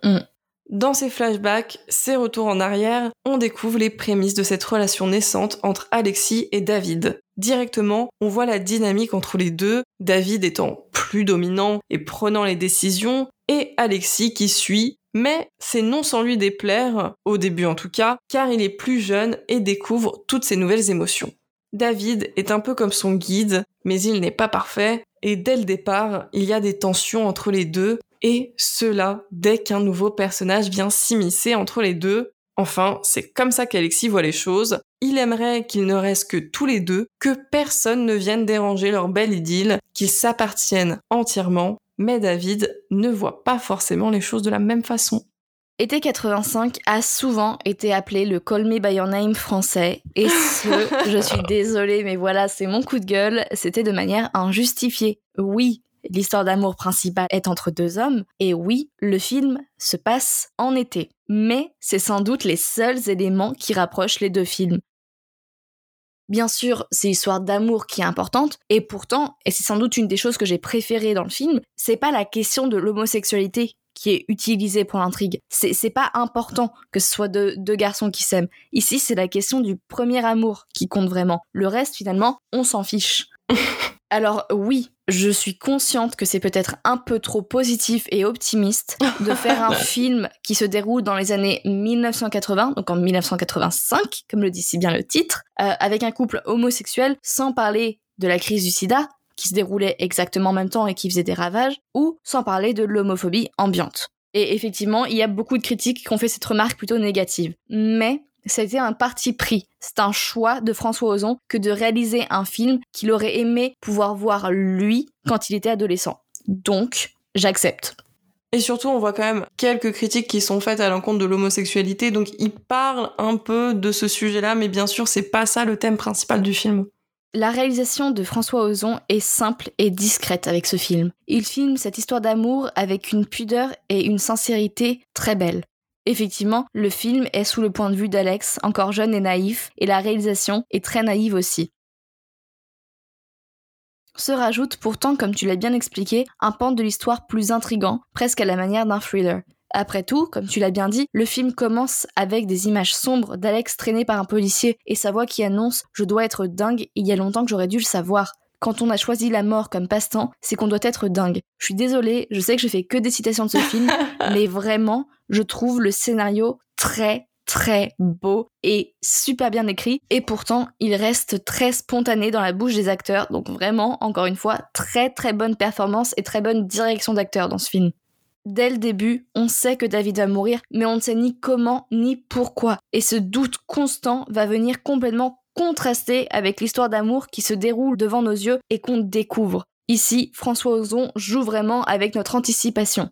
Dans ces flashbacks, ces retours en arrière, on découvre les prémices de cette relation naissante entre Alexis et David. Directement, on voit la dynamique entre les deux, David étant plus dominant et prenant les décisions, et Alexis qui suit. Mais c'est non sans lui déplaire, au début en tout cas, car il est plus jeune et découvre toutes ses nouvelles émotions. David est un peu comme son guide, mais il n'est pas parfait, et dès le départ, il y a des tensions entre les deux, et cela dès qu'un nouveau personnage vient s'immiscer entre les deux. Enfin, c'est comme ça qu'Alexis voit les choses. Il aimerait qu'ils ne restent que tous les deux, que personne ne vienne déranger leur belle idylle, qu'ils s'appartiennent entièrement, mais David ne voit pas forcément les choses de la même façon. Été 85 a souvent été appelé le Call Me By Your Name français, et ce, je suis désolée, mais voilà, c'est mon coup de gueule, c'était de manière injustifiée. Oui, l'histoire d'amour principale est entre deux hommes, et oui, le film se passe en été. Mais c'est sans doute les seuls éléments qui rapprochent les deux films. Bien sûr, c'est l'histoire d'amour qui est importante, et pourtant, et c'est sans doute une des choses que j'ai préférées dans le film, c'est pas la question de l'homosexualité qui est utilisée pour l'intrigue. C'est pas important que ce soit deux garçons qui s'aiment. Ici, c'est la question du premier amour qui compte vraiment. Le reste, finalement, on s'en fiche. Alors oui, je suis consciente que c'est peut-être un peu trop positif et optimiste de faire un film qui se déroule dans les années 1980, donc en 1985, comme le dit si bien le titre, avec un couple homosexuel, sans parler de la crise du sida, qui se déroulait exactement en même temps et qui faisait des ravages, ou sans parler de l'homophobie ambiante. Et effectivement, il y a beaucoup de critiques qui ont fait cette remarque plutôt négative. Mais c'était un parti pris, c'est un choix de François Ozon que de réaliser un film qu'il aurait aimé pouvoir voir lui quand il était adolescent. Donc, j'accepte. Et surtout, on voit quand même quelques critiques qui sont faites à l'encontre de l'homosexualité, donc il parle un peu de ce sujet-là, mais bien sûr, c'est pas ça le thème principal du film. La réalisation de François Ozon est simple et discrète avec ce film. Il filme cette histoire d'amour avec une pudeur et une sincérité très belles. Effectivement, le film est sous le point de vue d'Alex, encore jeune et naïf, et la réalisation est très naïve aussi. Se rajoute pourtant, comme tu l'as bien expliqué, un pan de l'histoire plus intrigant, presque à la manière d'un thriller. Après tout, comme tu l'as bien dit, le film commence avec des images sombres d'Alex traîné par un policier et sa voix qui annonce « Je dois être dingue, il y a longtemps que j'aurais dû le savoir ». Quand on a choisi la mort comme passe-temps, c'est qu'on doit être dingue. Je suis désolée, je sais que je fais que des citations de ce film, mais vraiment, je trouve le scénario très, très beau et super bien écrit. Et pourtant, il reste très spontané dans la bouche des acteurs. Donc vraiment, encore une fois, très, très bonne performance et très bonne direction d'acteur dans ce film. Dès le début, on sait que David va mourir, mais on ne sait ni comment, ni pourquoi. Et ce doute constant va venir complètement contrasté avec l'histoire d'amour qui se déroule devant nos yeux et qu'on découvre. Ici, François Ozon joue vraiment avec notre anticipation.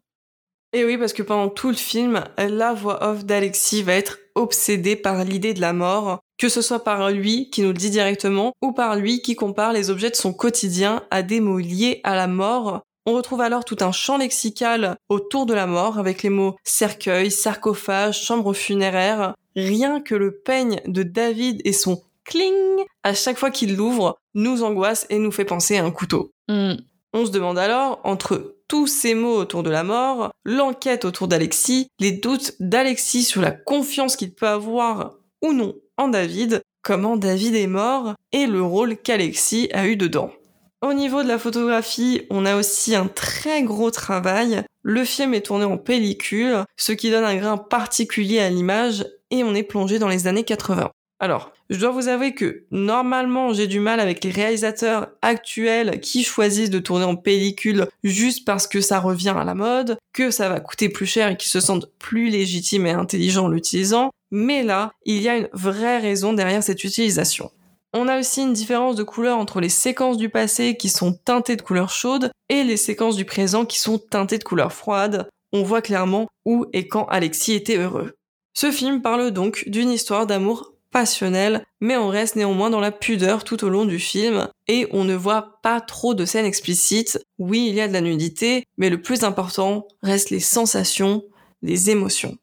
Et oui, parce que pendant tout le film, la voix off d'Alexis va être obsédée par l'idée de la mort, que ce soit par lui qui nous le dit directement ou par lui qui compare les objets de son quotidien à des mots liés à la mort. On retrouve alors tout un champ lexical autour de la mort avec les mots cercueil, sarcophage, chambre funéraire. Rien que le peigne de David et son cling, à chaque fois qu'il l'ouvre, nous angoisse et nous fait penser à un couteau. On se demande alors, entre tous ces mots autour de la mort, l'enquête autour d'Alexis, les doutes d'Alexis sur la confiance qu'il peut avoir ou non en David, comment David est mort et le rôle qu'Alexis a eu dedans. Au niveau de la photographie, on a aussi un très gros travail. Le film est tourné en pellicule, ce qui donne un grain particulier à l'image et on est plongé dans les années 80. Alors, je dois vous avouer que normalement j'ai du mal avec les réalisateurs actuels qui choisissent de tourner en pellicule juste parce que ça revient à la mode, que ça va coûter plus cher et qu'ils se sentent plus légitimes et intelligents en l'utilisant, mais là, il y a une vraie raison derrière cette utilisation. On a aussi une différence de couleur entre les séquences du passé qui sont teintées de couleur chaude et les séquences du présent qui sont teintées de couleur froide. On voit clairement où et quand Alexis était heureux. Ce film parle donc d'une histoire d'amour passionnel, mais on reste néanmoins dans la pudeur tout au long du film, et on ne voit pas trop de scènes explicites. Oui, il y a de la nudité, mais le plus important restent les sensations, les émotions.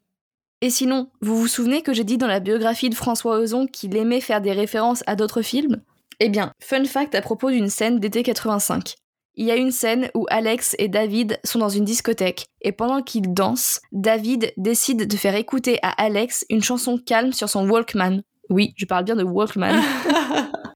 Et sinon, vous vous souvenez que j'ai dit dans la biographie de François Ozon qu'il aimait faire des références à d'autres films ? Eh bien, fun fact à propos d'une scène d'été 85. Il y a une scène où Alex et David sont dans une discothèque, et pendant qu'ils dansent, David décide de faire écouter à Alex une chanson calme sur son Walkman. Oui, je parle bien de Walkman.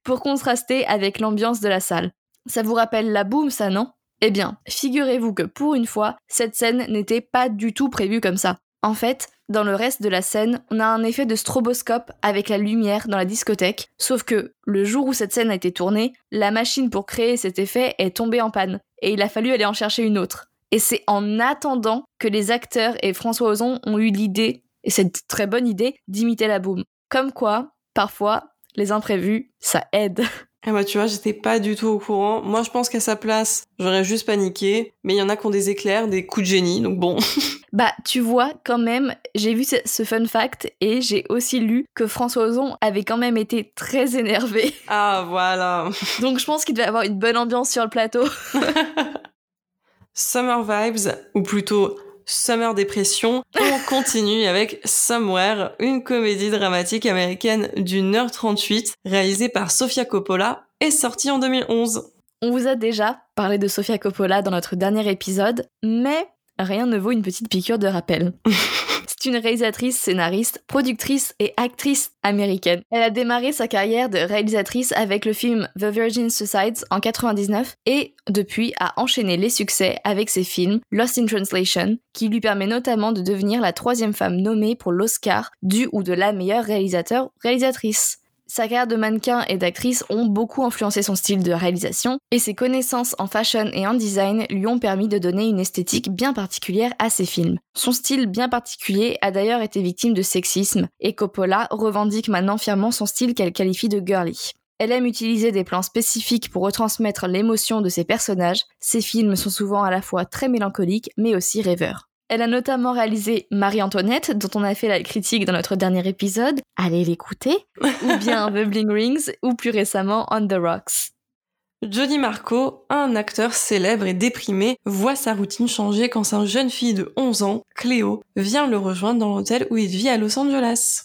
Pour contraster avec l'ambiance de la salle. Ça vous rappelle la boum, ça, non ? Eh bien, figurez-vous que pour une fois, cette scène n'était pas du tout prévue comme ça. En fait, dans le reste de la scène, on a un effet de stroboscope avec la lumière dans la discothèque, sauf que, le jour où cette scène a été tournée, la machine pour créer cet effet est tombée en panne, et il a fallu aller en chercher une autre. Et c'est en attendant que les acteurs et François Ozon ont eu l'idée, et cette très bonne idée, d'imiter la boum. Comme quoi, parfois, les imprévus, ça aide. Ah bah tu vois, j'étais pas du tout au courant. Moi, je pense qu'à sa place, j'aurais juste paniqué. Mais il y en a qui ont des éclairs, des coups de génie, donc bon. Bah, tu vois, quand même, j'ai vu ce fun fact et j'ai aussi lu que François Ozon avait quand même été très énervé. Ah, voilà. Donc je pense qu'il devait avoir une bonne ambiance sur le plateau. Summer Vibes, ou plutôt Summer Dépression. On continue avec Somewhere, une comédie dramatique américaine d'1h38, réalisée par Sofia Coppola et sortie en 2011. On vous a déjà parlé de Sofia Coppola dans notre dernier épisode, mais rien ne vaut une petite piqûre de rappel. C'est une réalisatrice, scénariste, productrice et actrice américaine. Elle a démarré sa carrière de réalisatrice avec le film The Virgin Suicides en 1999 et depuis a enchaîné les succès avec ses films Lost in Translation, qui lui permet notamment de devenir la 3e femme nommée pour l'Oscar du ou de la meilleure réalisateur/réalisatrice. Sa carrière de mannequin et d'actrice ont beaucoup influencé son style de réalisation et ses connaissances en fashion et en design lui ont permis de donner une esthétique bien particulière à ses films. Son style bien particulier a d'ailleurs été victime de sexisme et Coppola revendique maintenant fièrement son style qu'elle qualifie de girly. Elle aime utiliser des plans spécifiques pour retransmettre l'émotion de ses personnages. Ses films sont souvent à la fois très mélancoliques mais aussi rêveurs. Elle a notamment réalisé Marie-Antoinette, dont on a fait la critique dans notre dernier épisode, allez l'écouter, ou bien The Bling Rings, ou plus récemment On the Rocks. Jodie Marco, un acteur célèbre et déprimé, voit sa routine changer quand sa jeune fille de 11 ans, Cléo, vient le rejoindre dans l'hôtel où il vit à Los Angeles.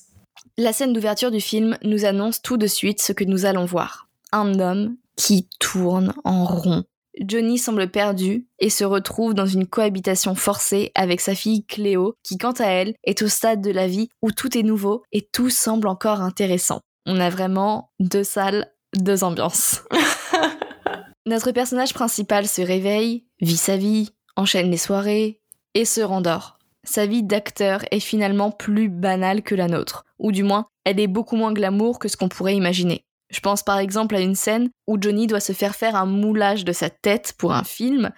La scène d'ouverture du film nous annonce tout de suite ce que nous allons voir. Un homme qui tourne en rond. Johnny semble perdu et se retrouve dans une cohabitation forcée avec sa fille Cléo, qui quant à elle est au stade de la vie où tout est nouveau et tout semble encore intéressant. On a vraiment deux salles, deux ambiances. Notre personnage principal se réveille, vit sa vie, enchaîne les soirées et se rendort. Sa vie d'acteur est finalement plus banale que la nôtre, ou du moins, elle est beaucoup moins glamour que ce qu'on pourrait imaginer. Je pense par exemple à une scène où Johnny doit se faire un moulage de sa tête pour un film.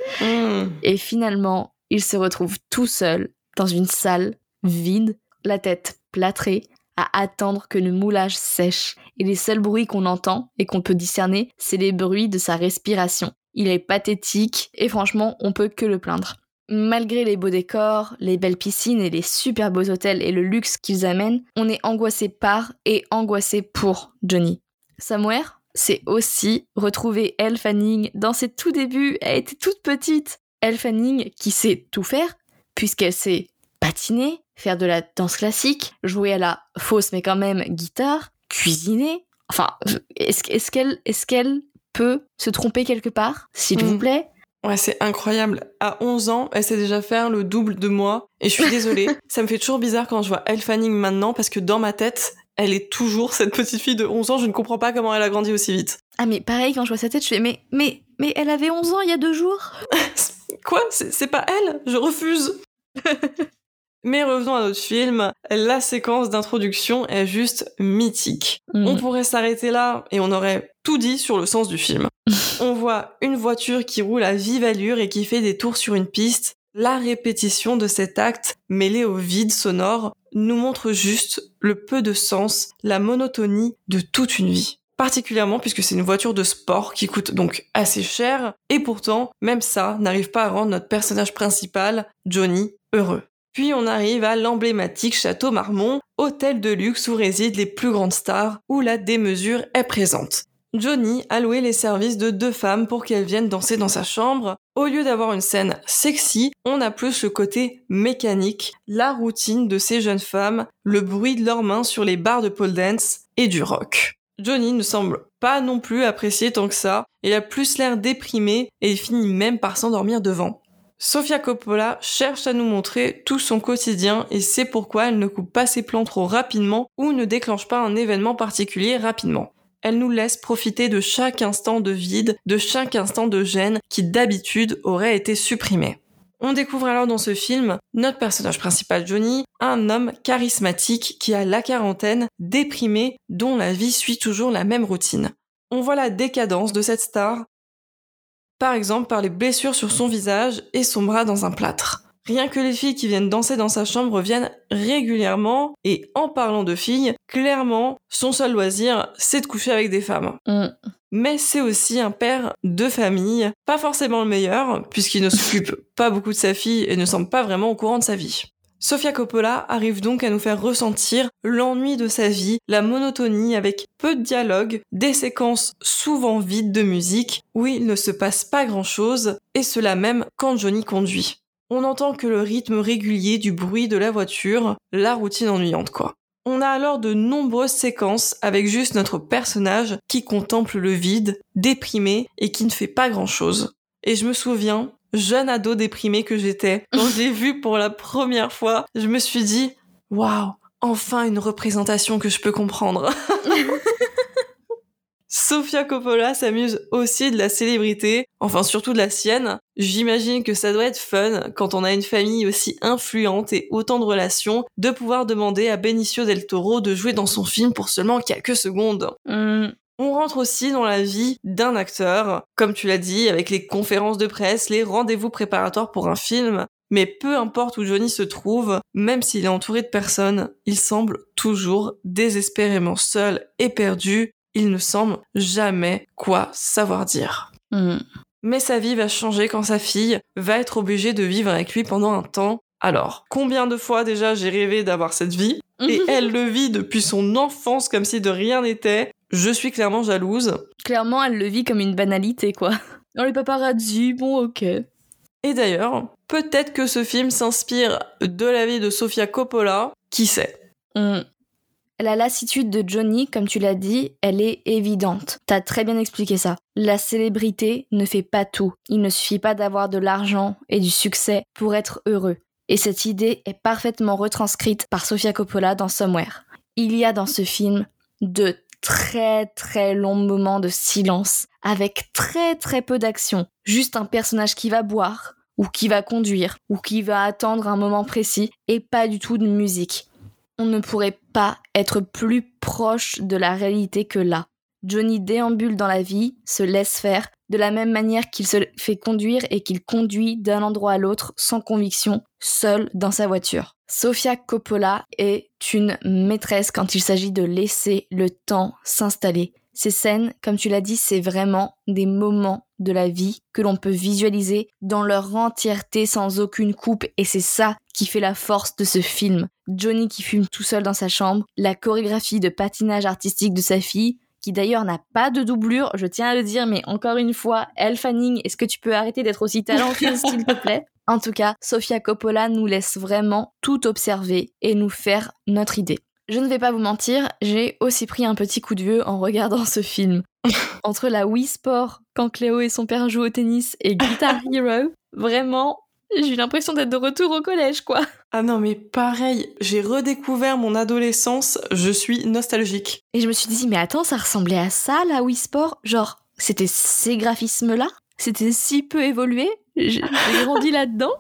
Et finalement, il se retrouve tout seul dans une salle vide, la tête plâtrée, à attendre que le moulage sèche. Et les seuls bruits qu'on entend et qu'on peut discerner, c'est les bruits de sa respiration. Il est pathétique et franchement, on peut que le plaindre. Malgré les beaux décors, les belles piscines et les super beaux hôtels et le luxe qu'ils amènent, on est angoissé par et angoissé pour Johnny. Somewhere, c'est aussi retrouver Elle Fanning dans ses tout débuts, elle était toute petite. Elle Fanning qui sait tout faire, puisqu'elle sait patiner, faire de la danse classique, jouer à la fausse mais quand même guitare, cuisiner. Enfin, est-ce qu'elle peut se tromper quelque part, s'il vous plaît ? Ouais, c'est incroyable. À 11 ans, elle sait déjà faire le double de moi, et je suis désolée. Ça me fait toujours bizarre quand je vois Elle Fanning maintenant, parce que dans ma tête, elle est toujours cette petite fille de 11 ans, je ne comprends pas comment elle a grandi aussi vite. Ah mais pareil, quand je vois sa tête, je fais mais elle avait 11 ans il y a 2 jours. Quoi ? C'est pas elle ? Je refuse. Mais revenons à notre film, la séquence d'introduction est juste mythique. On pourrait s'arrêter là et on aurait tout dit sur le sens du film. On voit une voiture qui roule à vive allure et qui fait des tours sur une piste. La répétition de cet acte, mêlée au vide sonore, nous montre juste le peu de sens, la monotonie de toute une vie. Particulièrement puisque c'est une voiture de sport qui coûte donc assez cher, et pourtant, même ça n'arrive pas à rendre notre personnage principal, Johnny, heureux. Puis on arrive à l'emblématique Château Marmont, hôtel de luxe où résident les plus grandes stars, où la démesure est présente. Johnny a loué les services de 2 femmes pour qu'elles viennent danser dans sa chambre. Au lieu d'avoir une scène sexy, on a plus le côté mécanique, la routine de ces jeunes femmes, le bruit de leurs mains sur les barres de pole dance et du rock. Johnny ne semble pas non plus apprécier tant que ça, il a plus l'air déprimé et il finit même par s'endormir devant. Sofia Coppola cherche à nous montrer tout son quotidien et c'est pourquoi elle ne coupe pas ses plans trop rapidement ou ne déclenche pas un événement particulier rapidement. Elle nous laisse profiter de chaque instant de vide, de chaque instant de gêne qui d'habitude aurait été supprimé. On découvre alors dans ce film, notre personnage principal Johnny, un homme charismatique qui a la quarantaine, déprimé, dont la vie suit toujours la même routine. On voit la décadence de cette star par exemple par les blessures sur son visage et son bras dans un plâtre. Rien que les filles qui viennent danser dans sa chambre viennent régulièrement, et en parlant de filles, clairement, son seul loisir, c'est de coucher avec des femmes. Mais c'est aussi un père de famille, pas forcément le meilleur, puisqu'il ne s'occupe pas beaucoup de sa fille et ne semble pas vraiment au courant de sa vie. Sofia Coppola arrive donc à nous faire ressentir l'ennui de sa vie, la monotonie avec peu de dialogue, des séquences souvent vides de musique où il ne se passe pas grand-chose, et cela même quand Johnny conduit. On n'entend que le rythme régulier du bruit de la voiture, la routine ennuyante quoi. On a alors de nombreuses séquences avec juste notre personnage qui contemple le vide, déprimé et qui ne fait pas grand-chose. Et je me souviens, jeune ado déprimé que j'étais, quand je l'ai vu pour la première fois, je me suis dit « Waouh, enfin une représentation que je peux comprendre !» Sofia Coppola s'amuse aussi de la célébrité, enfin surtout de la sienne. J'imagine que ça doit être fun, quand on a une famille aussi influente et autant de relations, de pouvoir demander à Benicio del Toro de jouer dans son film pour seulement quelques secondes. On rentre aussi dans la vie d'un acteur, comme tu l'as dit, avec les conférences de presse, les rendez-vous préparatoires pour un film, mais peu importe où Johnny se trouve, même s'il est entouré de personnes, il semble toujours désespérément seul et perdu, il ne semble jamais quoi savoir dire. Mais sa vie va changer quand sa fille va être obligée de vivre avec lui pendant un temps. Alors, combien de fois déjà j'ai rêvé d'avoir cette vie, et elle le vit depuis son enfance comme si de rien n'était. Je suis clairement jalouse. Clairement, elle le vit comme une banalité, quoi. Dans les paparazzi, bon, ok. Et d'ailleurs, peut-être que ce film s'inspire de la vie de Sofia Coppola, qui sait. La lassitude de Johnny, comme tu l'as dit, elle est évidente. T'as très bien expliqué ça. La célébrité ne fait pas tout. Il ne suffit pas d'avoir de l'argent et du succès pour être heureux. Et cette idée est parfaitement retranscrite par Sofia Coppola dans Somewhere. Il y a dans ce film de très très long moment de silence, avec très très peu d'action. Juste un personnage qui va boire, ou qui va conduire, ou qui va attendre un moment précis, et pas du tout de musique. On ne pourrait pas être plus proche de la réalité que là. Johnny déambule dans la vie, se laisse faire, de la même manière qu'il se fait conduire et qu'il conduit d'un endroit à l'autre sans conviction, seul dans sa voiture. Sofia Coppola est une maîtresse quand il s'agit de laisser le temps s'installer. Ces scènes, comme tu l'as dit, c'est vraiment des moments de la vie que l'on peut visualiser dans leur entièreté sans aucune coupe, et c'est ça qui fait la force de ce film. Johnny qui fume tout seul dans sa chambre, la chorégraphie de patinage artistique de sa fille, qui d'ailleurs n'a pas de doublure, je tiens à le dire, mais encore une fois, Elle Fanning, est-ce que tu peux arrêter d'être aussi talentueuse, s'il te plaît ? En tout cas, Sofia Coppola nous laisse vraiment tout observer et nous faire notre idée. Je ne vais pas vous mentir, j'ai aussi pris un petit coup de vieux en regardant ce film. Entre la Wii Sport, quand Cléo et son père jouent au tennis, et Guitar Hero, vraiment, j'ai l'impression d'être de retour au collège, quoi. Ah non, mais pareil, j'ai redécouvert mon adolescence, je suis nostalgique. Et je me suis dit, mais attends, ça ressemblait à ça, la Wii Sport ? Genre, c'était ces graphismes-là ? C'était si peu évolué ? J'ai grandi là-dedans.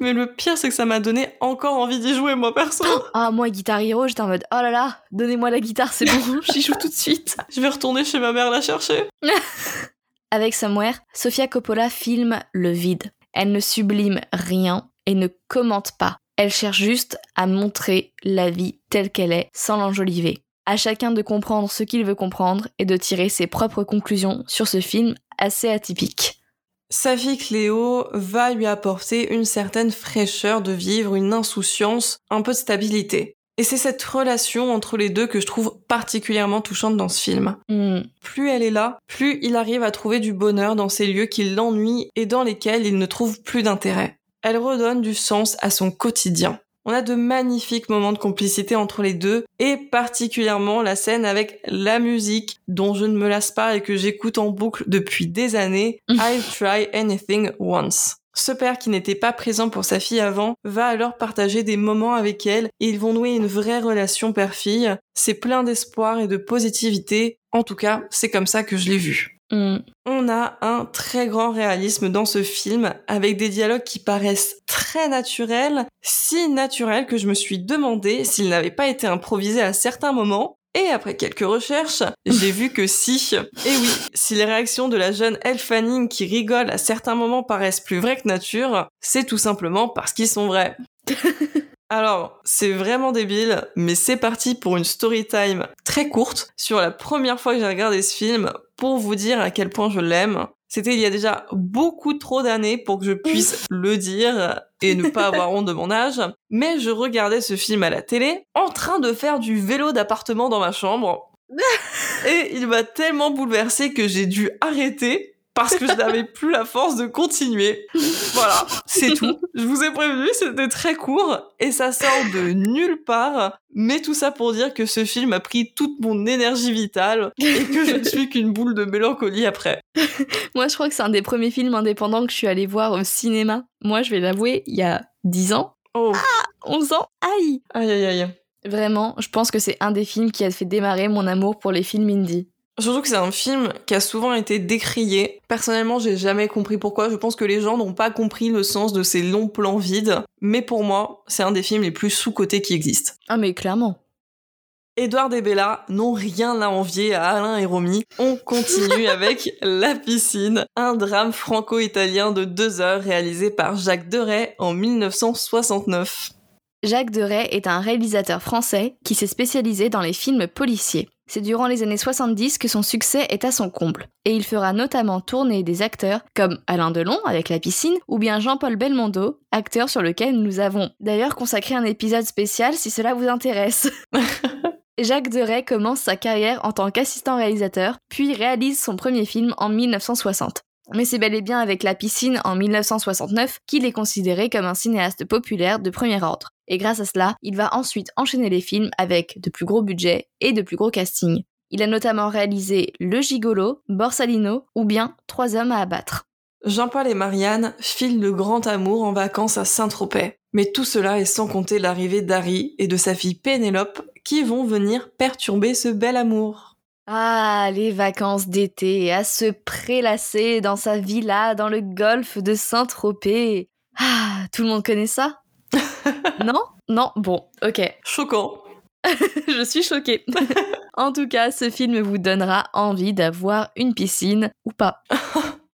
Mais le pire, c'est que ça m'a donné encore envie d'y jouer, moi, perso. Ah, moi, Guitar Hero, j'étais en mode, oh là là, donnez-moi la guitare, c'est bon, j'y joue tout de suite. Je vais retourner chez ma mère la chercher. Avec Somewhere, Sofia Coppola filme le vide. Elle ne sublime rien et ne commente pas. Elle cherche juste à montrer la vie telle qu'elle est, sans l'enjoliver. À chacun de comprendre ce qu'il veut comprendre et de tirer ses propres conclusions sur ce film assez atypique. Sa fille Cléo va lui apporter une certaine fraîcheur de vivre, une insouciance, un peu de stabilité. Et c'est cette relation entre les deux que je trouve particulièrement touchante dans ce film. Plus elle est là, plus il arrive à trouver du bonheur dans ces lieux qui l'ennuient et dans lesquels il ne trouve plus d'intérêt. Elle redonne du sens à son quotidien. On a de magnifiques moments de complicité entre les deux, et particulièrement la scène avec la musique, dont je ne me lasse pas et que j'écoute en boucle depuis des années, « I'll try anything once ». Ce père qui n'était pas présent pour sa fille avant va alors partager des moments avec elle, et ils vont nouer une vraie relation père-fille. C'est plein d'espoir et de positivité, en tout cas, c'est comme ça que je l'ai vu. On a un très grand réalisme dans ce film, avec des dialogues qui paraissent très naturels, si naturels que je me suis demandé s'ils n'avaient pas été improvisés à certains moments, Et après quelques recherches, j'ai vu que si. Et oui, si les réactions de la jeune Elle Fanning qui rigole à certains moments paraissent plus vraies que nature, c'est tout simplement parce qu'ils sont vrais. Alors, c'est vraiment débile, mais c'est parti pour une story time très courte sur la première fois que j'ai regardé ce film pour vous dire à quel point je l'aime. C'était il y a déjà beaucoup trop d'années pour que je puisse le dire et ne pas avoir honte de mon âge, mais je regardais ce film à la télé en train de faire du vélo d'appartement dans ma chambre et il m'a tellement bouleversée que j'ai dû arrêter parce que je n'avais plus la force de continuer. Voilà, c'est tout. Je vous ai prévenu, c'était très court, et ça sort de nulle part. Mais tout ça pour dire que ce film a pris toute mon énergie vitale, et que je ne suis qu'une boule de mélancolie après. Moi, je crois que c'est un des premiers films indépendants que je suis allée voir au cinéma. Moi, je vais l'avouer, il y a 10 ans. Oh. Ah, 11 ans, aïe. Aïe, aïe, aïe. Vraiment, je pense que c'est un des films qui a fait démarrer mon amour pour les films indie. Surtout que c'est un film qui a souvent été décrié. Personnellement, j'ai jamais compris pourquoi. Je pense que les gens n'ont pas compris le sens de ces longs plans vides. Mais pour moi, c'est un des films les plus sous-cotés qui existent. Ah mais clairement. Edward et Bella n'ont rien à envier à Alain et Romy. On continue avec La piscine, un drame franco-italien de 2 heures réalisé par Jacques Deray en 1969. Jacques Deray est un réalisateur français qui s'est spécialisé dans les films policiers. C'est durant les années 70 que son succès est à son comble, et il fera notamment tourner des acteurs comme Alain Delon avec La piscine, ou bien Jean-Paul Belmondo, acteur sur lequel nous avons d'ailleurs consacré un épisode spécial si cela vous intéresse. Jacques Deray commence sa carrière en tant qu'assistant réalisateur, puis réalise son premier film en 1960. Mais c'est bel et bien avec La piscine en 1969 qu'il est considéré comme un cinéaste populaire de premier ordre. Et grâce à cela, il va ensuite enchaîner les films avec de plus gros budgets et de plus gros castings. Il a notamment réalisé Le Gigolo, Borsalino ou bien 3 hommes à abattre. Jean-Paul et Marianne filent le grand amour en vacances à Saint-Tropez. Mais tout cela est sans compter l'arrivée d'Harry et de sa fille Pénélope qui vont venir perturber ce bel amour. Ah, les vacances d'été, à se prélasser dans sa villa dans le golfe de Saint-Tropez. Ah, tout le monde connaît ça ? Non ? Non ? Bon, ok. Choquant. Je suis choquée. En tout cas, ce film vous donnera envie d'avoir une piscine, ou pas.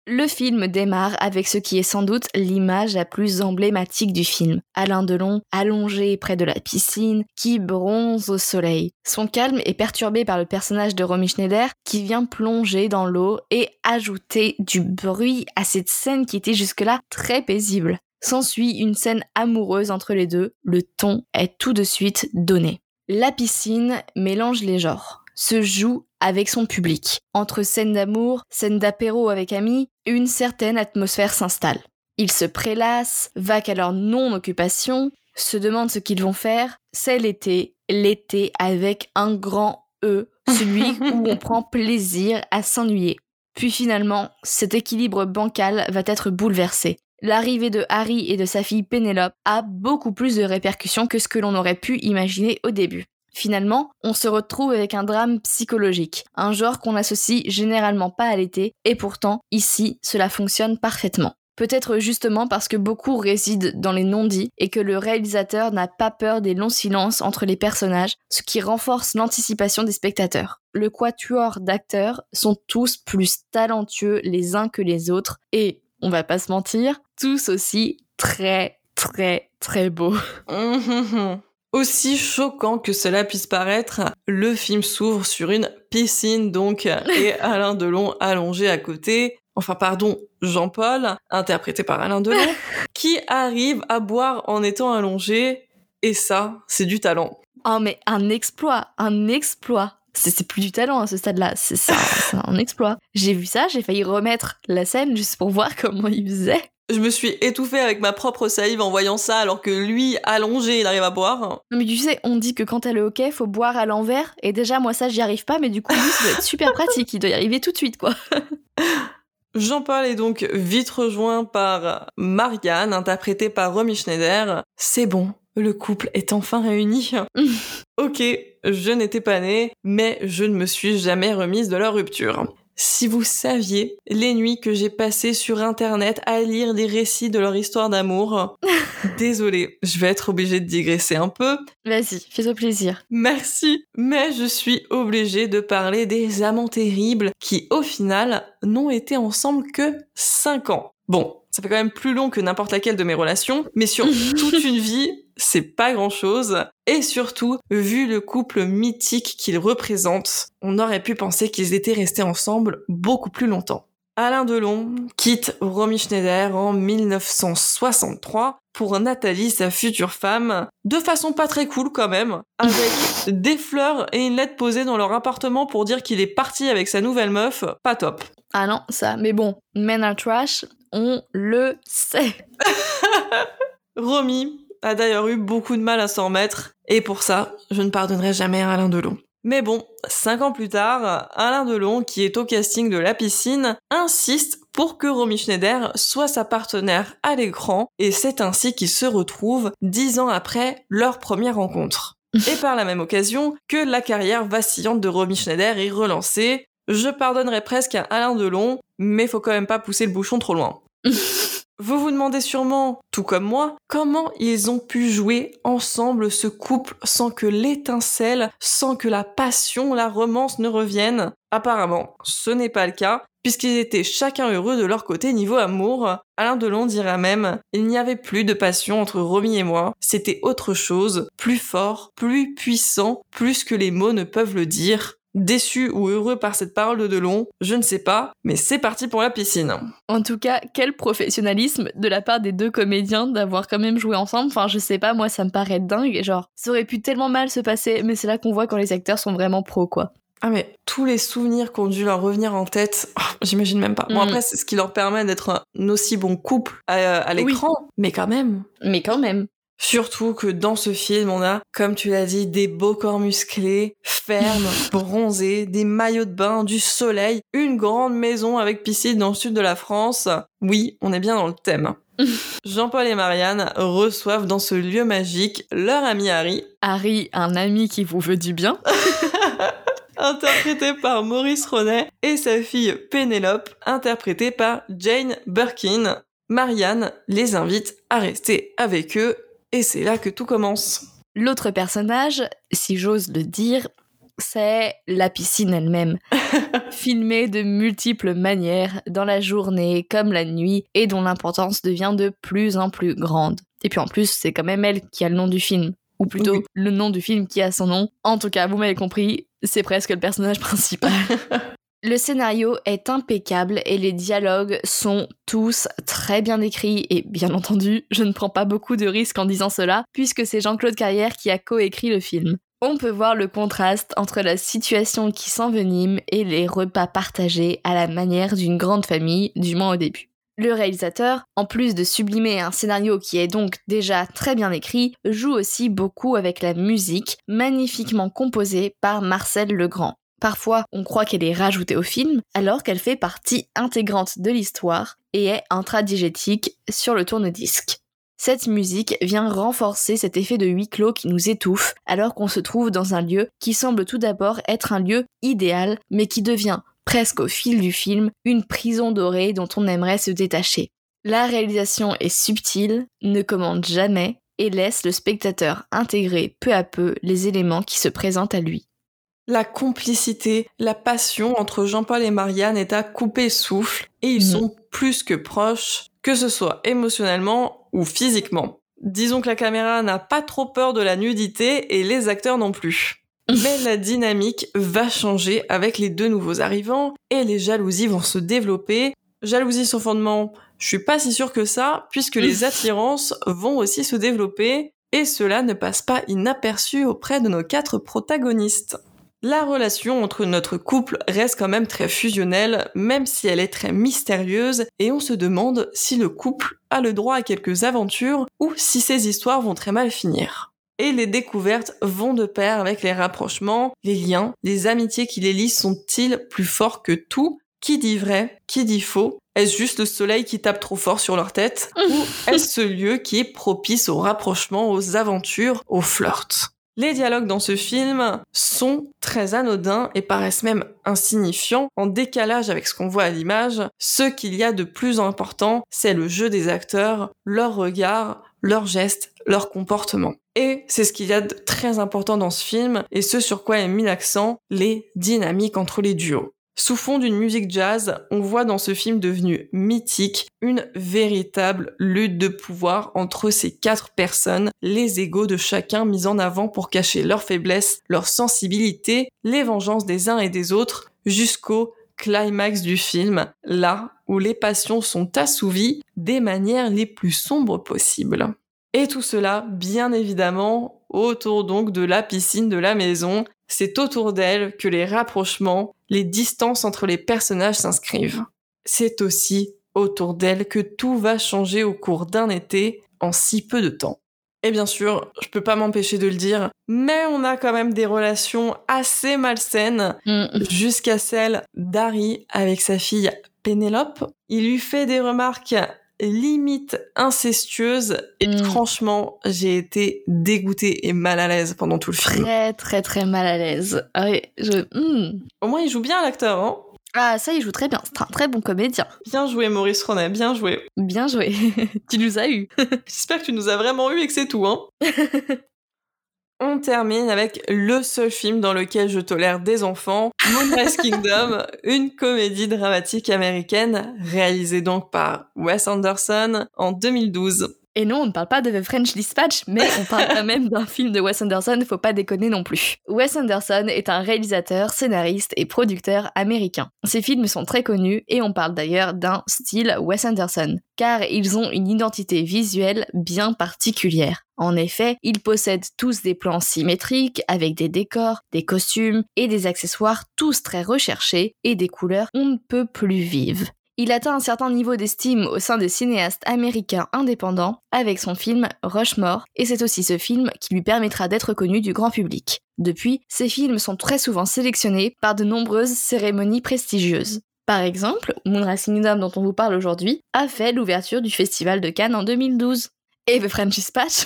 Le film démarre avec ce qui est sans doute l'image la plus emblématique du film. Alain Delon, allongé près de la piscine, qui bronze au soleil. Son calme est perturbé par le personnage de Romy Schneider, qui vient plonger dans l'eau et ajouter du bruit à cette scène qui était jusque-là très paisible. S'ensuit une scène amoureuse entre les deux, le ton est tout de suite donné. La piscine mélange les genres, se joue avec son public. Entre scènes d'amour, scènes d'apéro avec amis, une certaine atmosphère s'installe. Ils se prélassent, vaquent à leur non-occupation, se demandent ce qu'ils vont faire. C'est l'été, l'été avec un grand E, celui où on prend plaisir à s'ennuyer. Puis finalement, cet équilibre bancal va être bouleversé. L'arrivée de Harry et de sa fille Pénélope a beaucoup plus de répercussions que ce que l'on aurait pu imaginer au début. Finalement, on se retrouve avec un drame psychologique, un genre qu'on n'associe généralement pas à l'été, et pourtant, ici, cela fonctionne parfaitement. Peut-être justement parce que beaucoup résident dans les non-dits, et que le réalisateur n'a pas peur des longs silences entre les personnages, ce qui renforce l'anticipation des spectateurs. Le quatuor d'acteurs sont tous plus talentueux les uns que les autres, et, on va pas se mentir, tous aussi très très très beaux. Aussi choquant que cela puisse paraître, le film s'ouvre sur une piscine donc, et Alain Delon allongé à côté, enfin pardon, Jean-Paul, interprété par Alain Delon, qui arrive à boire en étant allongé, et ça, c'est du talent. Oh mais un exploit. C'est plus du talent à ce stade-là, c'est un exploit. J'ai vu ça, j'ai failli remettre la scène juste pour voir comment il faisait. Je me suis étouffée avec ma propre salive en voyant ça, alors que lui, allongé, il arrive à boire. Non mais tu sais, on dit que quand t'as le hockey, faut boire à l'envers, et déjà moi ça j'y arrive pas, mais du coup lui ça doit être super pratique, il doit y arriver tout de suite quoi. Jean-Paul est donc vite rejoint par Marianne, interprétée par Romy Schneider. C'est bon, le couple est enfin réuni. Ok, je n'étais pas née, mais je ne me suis jamais remise de leur rupture. Si vous saviez les nuits que j'ai passées sur internet à lire des récits de leur histoire d'amour. Désolée, je vais être obligée de digresser un peu. Vas-y, fais-toi plaisir. Merci, mais je suis obligée de parler des amants terribles qui, au final, n'ont été ensemble que 5 ans. Bon, ça fait quand même plus long que n'importe laquelle de mes relations, mais sur toute une vie, c'est pas grand-chose. Et surtout, vu le couple mythique qu'ils représentent, on aurait pu penser qu'ils étaient restés ensemble beaucoup plus longtemps. Alain Delon quitte Romy Schneider en 1963 pour Nathalie, sa future femme, de façon pas très cool quand même, avec des fleurs et une lettre posée dans leur appartement pour dire qu'il est parti avec sa nouvelle meuf, pas top. Ah non, ça, mais bon, men are trash, on le sait. Romy a d'ailleurs eu beaucoup de mal à s'en remettre, et pour ça, je ne pardonnerai jamais à Alain Delon. Mais bon, 5 ans plus tard, Alain Delon, qui est au casting de La Piscine, insiste pour que Romy Schneider soit sa partenaire à l'écran, et c'est ainsi qu'ils se retrouvent 10 ans après leur première rencontre. Et par la même occasion, que la carrière vacillante de Romy Schneider est relancée. Je pardonnerai presque à Alain Delon, mais faut quand même pas pousser le bouchon trop loin. Vous vous demandez sûrement, tout comme moi, comment ils ont pu jouer ensemble ce couple sans que l'étincelle, sans que la passion, la romance ne reviennent. Apparemment, ce n'est pas le cas, puisqu'ils étaient chacun heureux de leur côté niveau amour. Alain Delon dira même « Il n'y avait plus de passion entre Romy et moi, c'était autre chose, plus fort, plus puissant, plus que les mots ne peuvent le dire. » Déçu ou heureux par cette parole de Delon, je ne sais pas, mais c'est parti pour La Piscine. En tout cas, quel professionnalisme de la part des deux comédiens d'avoir quand même joué ensemble. Enfin, je sais pas, moi ça me paraît dingue, genre, ça aurait pu tellement mal se passer, mais c'est là qu'on voit quand les acteurs sont vraiment pros, quoi. Ah mais tous les souvenirs qu'on dû leur revenir en tête, oh, j'imagine même pas. Bon après, c'est ce qui leur permet d'être un aussi bon couple à l'écran, oui. Mais quand même. Surtout que dans ce film, on a, comme tu l'as dit, des beaux corps musclés, fermes, bronzés, des maillots de bain, du soleil, une grande maison avec piscine dans le sud de la France. Oui, on est bien dans le thème. Jean-Paul et Marianne reçoivent dans ce lieu magique leur ami Harry. Harry, un ami qui vous veut du bien. Interprété par Maurice Ronet, et sa fille Pénélope, interprétée par Jane Birkin. Marianne les invite à rester avec eux. Et c'est là que tout commence. L'autre personnage, si j'ose le dire, c'est la piscine elle-même. Filmée de multiples manières, dans la journée comme la nuit, et dont l'importance devient de plus en plus grande. Et puis en plus, c'est quand même elle qui a le nom du film. Ou plutôt, oui. Le nom du film qui a son nom. En tout cas, vous m'avez compris, c'est presque le personnage principal. Le scénario est impeccable et les dialogues sont tous très bien écrits et bien entendu, je ne prends pas beaucoup de risques en disant cela puisque c'est Jean-Claude Carrière qui a coécrit le film. On peut voir le contraste entre la situation qui s'envenime et les repas partagés à la manière d'une grande famille, du moins au début. Le réalisateur, en plus de sublimer un scénario qui est donc déjà très bien écrit, joue aussi beaucoup avec la musique, magnifiquement composée par Marcel Legrand. Parfois, on croit qu'elle est rajoutée au film, alors qu'elle fait partie intégrante de l'histoire et est intradigétique sur le tourne-disque. Cette musique vient renforcer cet effet de huis clos qui nous étouffe, alors qu'on se trouve dans un lieu qui semble tout d'abord être un lieu idéal, mais qui devient, presque au fil du film, une prison dorée dont on aimerait se détacher. La réalisation est subtile, ne commande jamais, et laisse le spectateur intégrer peu à peu les éléments qui se présentent à lui. La complicité, la passion entre Jean-Paul et Marianne est à couper souffle et ils sont plus que proches, que ce soit émotionnellement ou physiquement. Disons que la caméra n'a pas trop peur de la nudité et les acteurs non plus. Mais la dynamique va changer avec les deux nouveaux arrivants et les jalousies vont se développer. Jalousie sans fondement, je suis pas si sûre que ça, puisque les attirances vont aussi se développer et cela ne passe pas inaperçu auprès de nos 4 protagonistes. La relation entre notre couple reste quand même très fusionnelle, même si elle est très mystérieuse, et on se demande si le couple a le droit à quelques aventures ou si ces histoires vont très mal finir. Et les découvertes vont de pair avec les rapprochements, les liens, les amitiés qui les lient sont-ils plus forts que tout ? Qui dit vrai ? Qui dit faux ? Est-ce juste le soleil qui tape trop fort sur leur tête ? Ou est-ce ce lieu qui est propice aux rapprochements, aux aventures, aux flirts ? Les dialogues dans ce film sont très anodins et paraissent même insignifiants, en décalage avec ce qu'on voit à l'image. Ce qu'il y a de plus important, c'est le jeu des acteurs, leur regard, leurs gestes, leur comportement. Et c'est ce qu'il y a de très important dans ce film, et ce sur quoi est mis l'accent, les dynamiques entre les duos. Sous fond d'une musique jazz, on voit dans ce film devenu mythique une véritable lutte de pouvoir entre ces quatre personnes, les égos de chacun mis en avant pour cacher leurs faiblesses, leurs sensibilités, les vengeances des uns et des autres, jusqu'au climax du film, là où les passions sont assouvies des manières les plus sombres possibles. Et tout cela, bien évidemment, autour donc de la piscine de la maison. C'est autour d'elle que les rapprochements, les distances entre les personnages s'inscrivent. C'est aussi autour d'elle que tout va changer au cours d'un été en si peu de temps. Et bien sûr, je peux pas m'empêcher de le dire, mais on a quand même des relations assez malsaines jusqu'à celle d'Harry avec sa fille Pénélope. Il lui fait des remarques limite incestueuse et franchement j'ai été dégoûtée et mal à l'aise pendant tout le film. Très mal à l'aise. Ah oui, Au moins il joue bien l'acteur, hein. Ah ça, il joue très bien, c'est un très bon comédien. Bien joué Maurice Ronet, bien joué. Bien joué, tu nous as eu. J'espère que tu nous as vraiment eu et que c'est tout, hein. On termine avec le seul film dans lequel je tolère des enfants, Moonrise Kingdom, une comédie dramatique américaine réalisée donc par Wes Anderson en 2012. Et non, on ne parle pas de The French Dispatch, mais on parle quand même d'un film de Wes Anderson, faut pas déconner non plus. Wes Anderson est un réalisateur, scénariste et producteur américain. Ses films sont très connus et on parle d'ailleurs d'un style Wes Anderson, car ils ont une identité visuelle bien particulière. En effet, ils possèdent tous des plans symétriques, avec des décors, des costumes et des accessoires tous très recherchés et des couleurs on ne peut plus vives. Il atteint un certain niveau d'estime au sein des cinéastes américains indépendants avec son film Rushmore, et c'est aussi ce film qui lui permettra d'être connu du grand public. Depuis, ses films sont très souvent sélectionnés par de nombreuses cérémonies prestigieuses. Par exemple, Moonrise Kingdom dont on vous parle aujourd'hui a fait l'ouverture du Festival de Cannes en 2012. Et The French Dispatch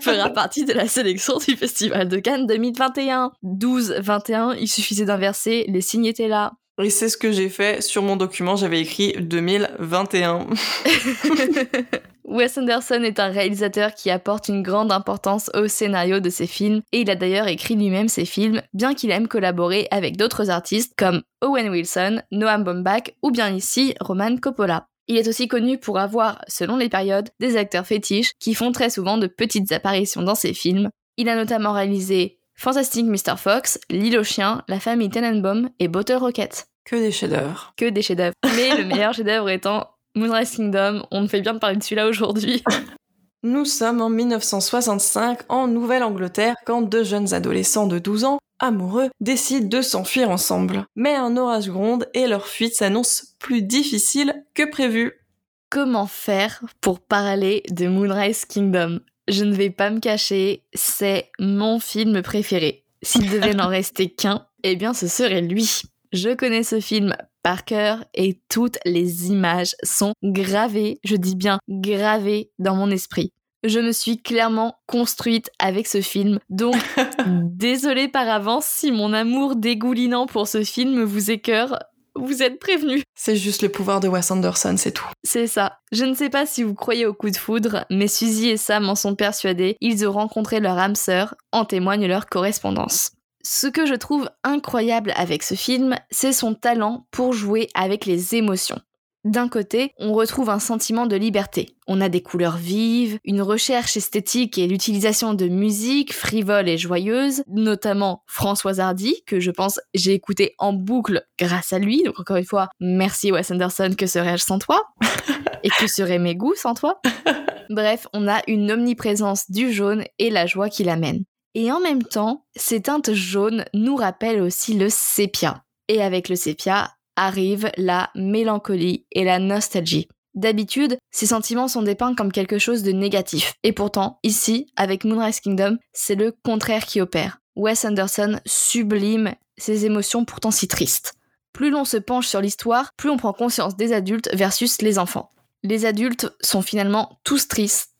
fera partie de la sélection du Festival de Cannes 2021. 12-21, il suffisait d'inverser, les signes étaient là. Et c'est ce que j'ai fait sur mon document, j'avais écrit 2021. Wes Anderson est un réalisateur qui apporte une grande importance au scénario de ses films, et il a d'ailleurs écrit lui-même ses films, bien qu'il aime collaborer avec d'autres artistes comme Owen Wilson, Noam Baumbach ou bien ici Roman Coppola. Il est aussi connu pour avoir, selon les périodes, des acteurs fétiches qui font très souvent de petites apparitions dans ses films. Il a notamment réalisé Fantastic Mr. Fox, L'île aux chiens, La famille Tenenbaum et Butter Rocket. Que des chefs-d'œuvre. Que des chefs-d'œuvre. Mais le meilleur chef-d'œuvre étant Moonrise Kingdom, on ne fait bien de parler de celui-là aujourd'hui. Nous sommes en 1965 en Nouvelle-Angleterre quand deux jeunes adolescents de 12 ans, amoureux, décident de s'enfuir ensemble. Mais un orage gronde et leur fuite s'annonce plus difficile que prévu. Comment faire pour parler de Moonrise Kingdom ? Je ne vais pas me cacher, c'est mon film préféré. S'il devait n'en rester qu'un, eh bien ce serait lui. Je connais ce film par cœur et toutes les images sont gravées, je dis bien gravées, dans mon esprit. Je me suis clairement construite avec ce film, donc désolée par avance si mon amour dégoulinant pour ce film vous écœure. Vous êtes prévenus. C'est juste le pouvoir de Wes Anderson, c'est tout. C'est ça. Je ne sais pas si vous croyez au coup de foudre, mais Suzy et Sam en sont persuadés, ils ont rencontré leur âme sœur, en témoigne leur correspondance. Ce que je trouve incroyable avec ce film, c'est son talent pour jouer avec les émotions. D'un côté, on retrouve un sentiment de liberté. On a des couleurs vives, une recherche esthétique et l'utilisation de musique frivole et joyeuse, notamment Françoise Hardy, que je pense j'ai écouté en boucle grâce à lui. Donc encore une fois, merci Wes Anderson, que serais-je sans toi ? Et que seraient mes goûts sans toi ? Bref, on a une omniprésence du jaune et la joie qui l'amène. Et en même temps, ces teintes jaunes nous rappellent aussi le sépia. Et avec le sépia, arrive la mélancolie et la nostalgie. D'habitude, ces sentiments sont dépeints comme quelque chose de négatif. Et pourtant, ici, avec Moonrise Kingdom, c'est le contraire qui opère. Wes Anderson sublime ces émotions pourtant si tristes. Plus l'on se penche sur l'histoire, plus on prend conscience des adultes versus les enfants. Les adultes sont finalement tous tristes,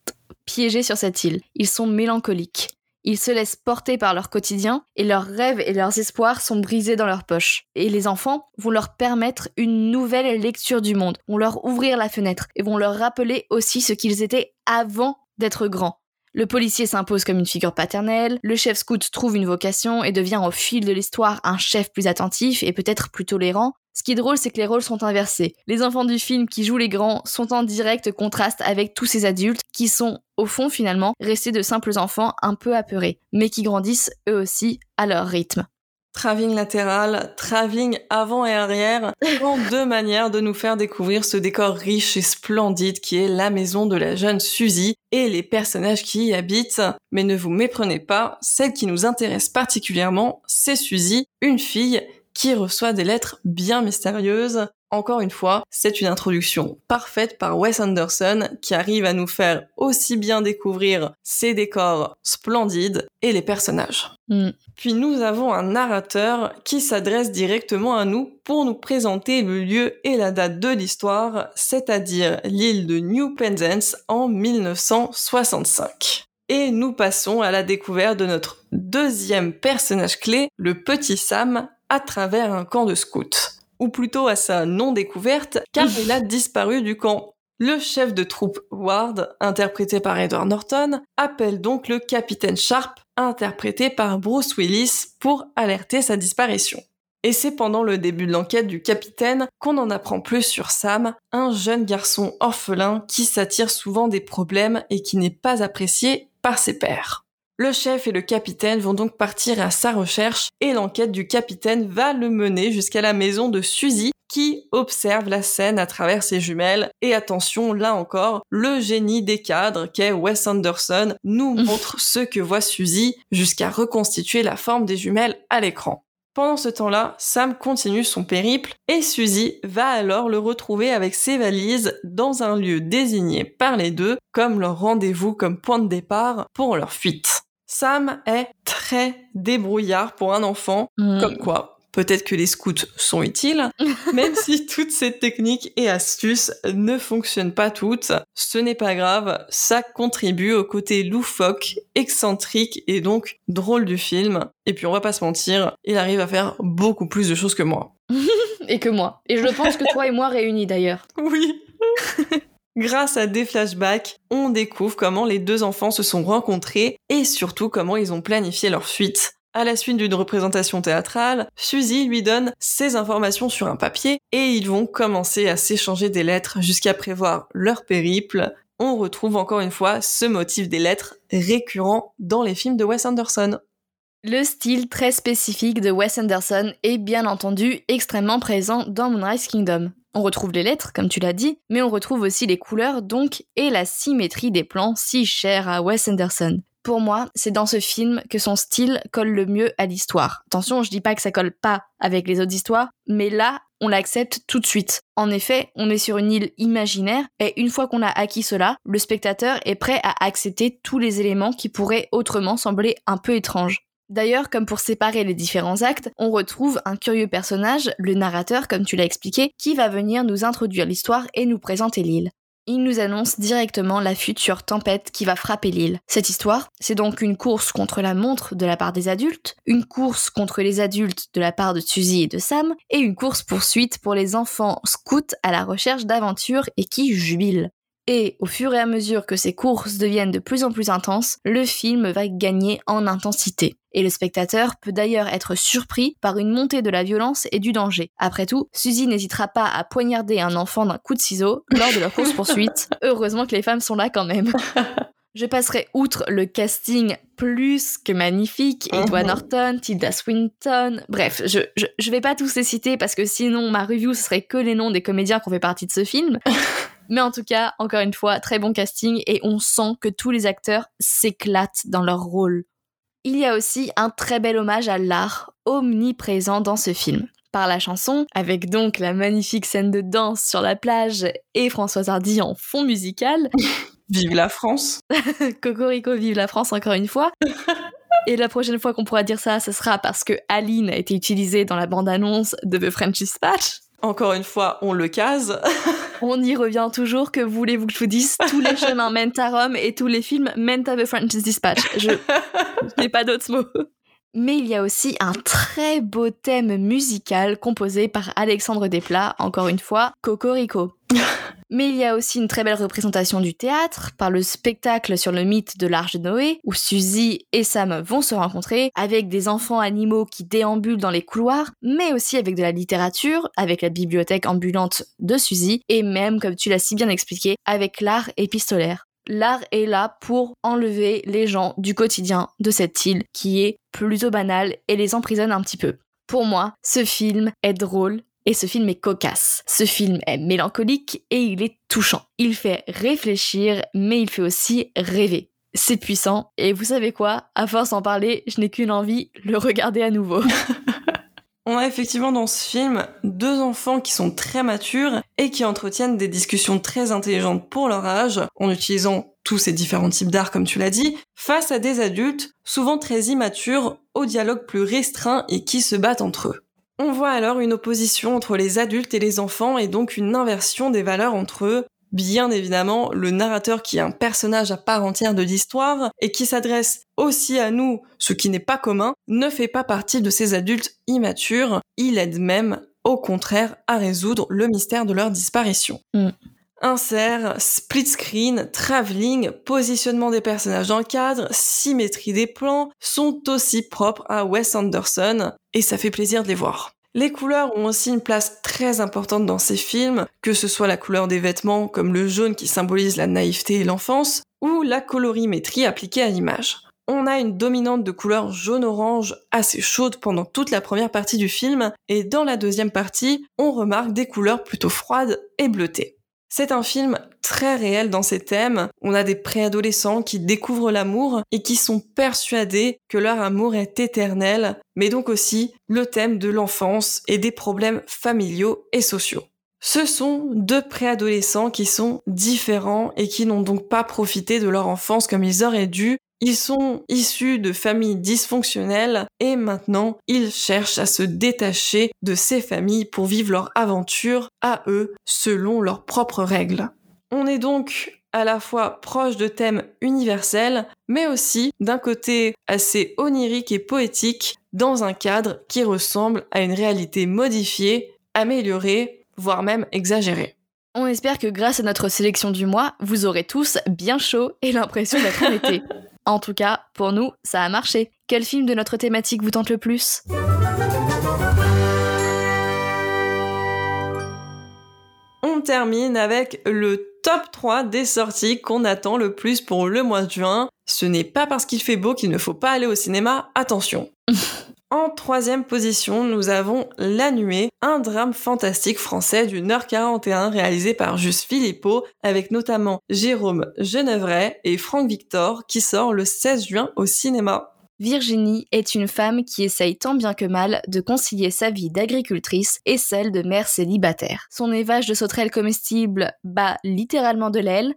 piégés sur cette île. Ils sont mélancoliques. Ils se laissent porter par leur quotidien et leurs rêves et leurs espoirs sont brisés dans leur poche. Et les enfants vont leur permettre une nouvelle lecture du monde, vont leur ouvrir la fenêtre et vont leur rappeler aussi ce qu'ils étaient avant d'être grands. Le policier s'impose comme une figure paternelle, le chef scout trouve une vocation et devient au fil de l'histoire un chef plus attentif et peut-être plus tolérant. Ce qui est drôle, c'est que les rôles sont inversés. Les enfants du film qui jouent les grands sont en direct contraste avec tous ces adultes qui sont, au fond finalement, restés de simples enfants un peu apeurés, mais qui grandissent eux aussi à leur rythme. Travelling latéral, travelling avant et arrière, en deux manières de nous faire découvrir ce décor riche et splendide qui est la maison de la jeune Suzy et les personnages qui y habitent. Mais ne vous méprenez pas, celle qui nous intéresse particulièrement, c'est Suzy, une fille qui reçoit des lettres bien mystérieuses. Encore une fois, c'est une introduction parfaite par Wes Anderson qui arrive à nous faire aussi bien découvrir ses décors splendides et les personnages. Puis nous avons un narrateur qui s'adresse directement à nous pour nous présenter le lieu et la date de l'histoire, c'est-à-dire l'île de New Penzance en 1965. Et nous passons à la découverte de notre deuxième personnage clé, le petit Sam, à travers un camp de scouts. Ou plutôt à sa non-découverte, car il a disparu du camp. Le chef de troupe Ward, interprété par Edward Norton, appelle donc le capitaine Sharp, interprété par Bruce Willis, pour alerter sa disparition. Et c'est pendant le début de l'enquête du capitaine qu'on en apprend plus sur Sam, un jeune garçon orphelin qui s'attire souvent des problèmes et qui n'est pas apprécié par ses pairs. Le chef et le capitaine vont donc partir à sa recherche et l'enquête du capitaine va le mener jusqu'à la maison de Suzy qui observe la scène à travers ses jumelles. Et attention, là encore, le génie des cadres qu'est Wes Anderson nous montre ce que voit Suzy jusqu'à reconstituer la forme des jumelles à l'écran. Pendant ce temps-là, Sam continue son périple et Suzy va alors le retrouver avec ses valises dans un lieu désigné par les deux comme leur rendez-vous, comme point de départ pour leur fuite. Sam est très débrouillard pour un enfant, comme quoi peut-être que les scouts sont utiles, même si toutes ces techniques et astuces ne fonctionnent pas toutes. Ce n'est pas grave, ça contribue au côté loufoque, excentrique et donc drôle du film. Et puis on va pas se mentir, il arrive à faire beaucoup plus de choses que moi. Et que moi. Et je pense que toi et moi réunis d'ailleurs. Oui. Grâce à des flashbacks, on découvre comment les deux enfants se sont rencontrés et surtout comment ils ont planifié leur fuite. À la suite d'une représentation théâtrale, Suzy lui donne ses informations sur un papier et ils vont commencer à s'échanger des lettres jusqu'à prévoir leur périple. On retrouve encore une fois ce motif des lettres récurrent dans les films de Wes Anderson. Le style très spécifique de Wes Anderson est bien entendu extrêmement présent dans Moonrise Kingdom. On retrouve les lettres, comme tu l'as dit, mais on retrouve aussi les couleurs donc et la symétrie des plans si chère à Wes Anderson. Pour moi, c'est dans ce film que son style colle le mieux à l'histoire. Attention, je dis pas que ça colle pas avec les autres histoires, mais là, on l'accepte tout de suite. En effet, on est sur une île imaginaire, et une fois qu'on a acquis cela, le spectateur est prêt à accepter tous les éléments qui pourraient autrement sembler un peu étranges. D'ailleurs, comme pour séparer les différents actes, on retrouve un curieux personnage, le narrateur, comme tu l'as expliqué, qui va venir nous introduire l'histoire et nous présenter l'île. Il nous annonce directement la future tempête qui va frapper l'île. Cette histoire, c'est donc une course contre la montre de la part des adultes, une course contre les adultes de la part de Suzy et de Sam, et une course-poursuite pour les enfants scouts à la recherche d'aventures et qui jubilent. Et au fur et à mesure que ces courses deviennent de plus en plus intenses, le film va gagner en intensité. Et le spectateur peut d'ailleurs être surpris par une montée de la violence et du danger. Après tout, Suzy n'hésitera pas à poignarder un enfant d'un coup de ciseau lors de leur course-poursuite. Heureusement que les femmes sont là quand même. Je passerai outre le casting plus que magnifique, Edward Norton, Tilda Swinton, bref, je vais pas tous les citer parce que sinon ma review ce serait que les noms des comédiens qui ont fait partie de ce film. Mais en tout cas, encore une fois, très bon casting et on sent que tous les acteurs s'éclatent dans leur rôle. Il y a aussi un très bel hommage à l'art, omniprésent dans ce film. Par la chanson, avec donc la magnifique scène de danse sur la plage et Françoise Hardy en fond musical. Vive la France. Cocorico, vive la France encore une fois. Et la prochaine fois qu'on pourra dire ça, ce sera parce que Aline a été utilisée dans la bande-annonce de The French Dispatch. Encore une fois, on le case. On y revient toujours, que voulez-vous que je vous dise, tous les chemins mènent à Rome et tous les films mènent à The French Dispatch. Je n'ai pas d'autres mots. Mais il y a aussi un très beau thème musical composé par Alexandre Desplat, encore une fois, Cocorico. Mais il y a aussi une très belle représentation du théâtre par le spectacle sur le mythe de l'Arche de Noé, où Suzy et Sam vont se rencontrer, avec des enfants animaux qui déambulent dans les couloirs, mais aussi avec de la littérature, avec la bibliothèque ambulante de Suzy, et même, comme tu l'as si bien expliqué, avec l'art épistolaire. L'art est là pour enlever les gens du quotidien de cette île qui est plutôt banale et les emprisonne un petit peu. Pour moi, ce film est drôle et ce film est cocasse. Ce film est mélancolique et il est touchant. Il fait réfléchir, mais il fait aussi rêver. C'est puissant et vous savez quoi ? À force d'en parler, je n'ai qu'une envie, le regarder à nouveau. On a effectivement dans ce film deux enfants qui sont très matures et qui entretiennent des discussions très intelligentes pour leur âge, en utilisant tous ces différents types d'art comme tu l'as dit, face à des adultes souvent très immatures, au dialogue plus restreint et qui se battent entre eux. On voit alors une opposition entre les adultes et les enfants et donc une inversion des valeurs entre eux. Bien évidemment, le narrateur qui est un personnage à part entière de l'histoire et qui s'adresse aussi à nous, ce qui n'est pas commun, ne fait pas partie de ces adultes immatures. Il aide même, au contraire, à résoudre le mystère de leur disparition. Insert, split screen, travelling, positionnement des personnages dans le cadre, symétrie des plans sont aussi propres à Wes Anderson et ça fait plaisir de les voir. Les couleurs ont aussi une place très importante dans ces films, que ce soit la couleur des vêtements, comme le jaune qui symbolise la naïveté et l'enfance, ou la colorimétrie appliquée à l'image. On a une dominante de couleur jaune-orange assez chaude pendant toute la première partie du film, et dans la deuxième partie, on remarque des couleurs plutôt froides et bleutées. C'est un film très réel dans ses thèmes, on a des préadolescents qui découvrent l'amour et qui sont persuadés que leur amour est éternel, mais donc aussi le thème de l'enfance et des problèmes familiaux et sociaux. Ce sont deux préadolescents qui sont différents et qui n'ont donc pas profité de leur enfance comme ils auraient dû. Ils sont issus de familles dysfonctionnelles et maintenant ils cherchent à se détacher de ces familles pour vivre leur aventure à eux, selon leurs propres règles. On est donc à la fois proche de thèmes universels, mais aussi d'un côté assez onirique et poétique, dans un cadre qui ressemble à une réalité modifiée, améliorée, voire même exagérée. On espère que grâce à notre sélection du mois, vous aurez tous bien chaud et l'impression d'être en été. En tout cas, pour nous, ça a marché. Quel film de notre thématique vous tente le plus ? On termine avec le top 3 des sorties qu'on attend le plus pour le mois de juin. Ce n'est pas parce qu'il fait beau qu'il ne faut pas aller au cinéma, attention. En troisième position, nous avons La Nuée, un drame fantastique français d'une heure 41 réalisé par Juste Philippot, avec notamment Jérôme Genevray et Franck Victor, qui sort le 16 juin au cinéma. Virginie est une femme qui essaye tant bien que mal de concilier sa vie d'agricultrice et celle de mère célibataire. Son élevage de sauterelles comestibles bat littéralement de l'aile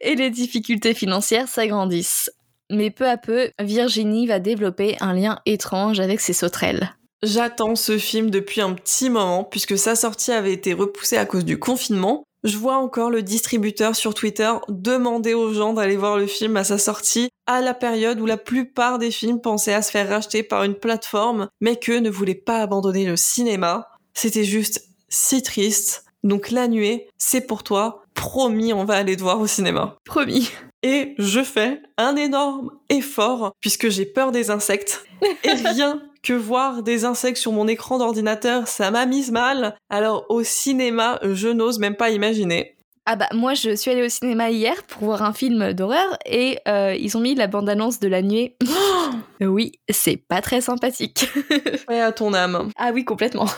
et les difficultés financières s'agrandissent. Mais peu à peu, Virginie va développer un lien étrange avec ses sauterelles. J'attends ce film depuis un petit moment puisque sa sortie avait été repoussée à cause du confinement. Je vois encore le distributeur sur Twitter demander aux gens d'aller voir le film à sa sortie, à la période où la plupart des films pensaient à se faire racheter par une plateforme, mais que ne voulaient pas abandonner le cinéma. C'était juste si triste. Donc La Nuée, c'est pour toi. Promis, on va aller te voir au cinéma. Promis. Et je fais un énorme effort, puisque j'ai peur des insectes. Et rien que voir des insectes sur mon écran d'ordinateur, ça m'a mise mal. Alors au cinéma, je n'ose même pas imaginer. Ah bah moi je suis allée au cinéma hier pour voir un film d'horreur et ils ont mis la bande-annonce de La Nuée. Oui, c'est pas très sympathique. Ouais, à ton âme. Ah oui, complètement.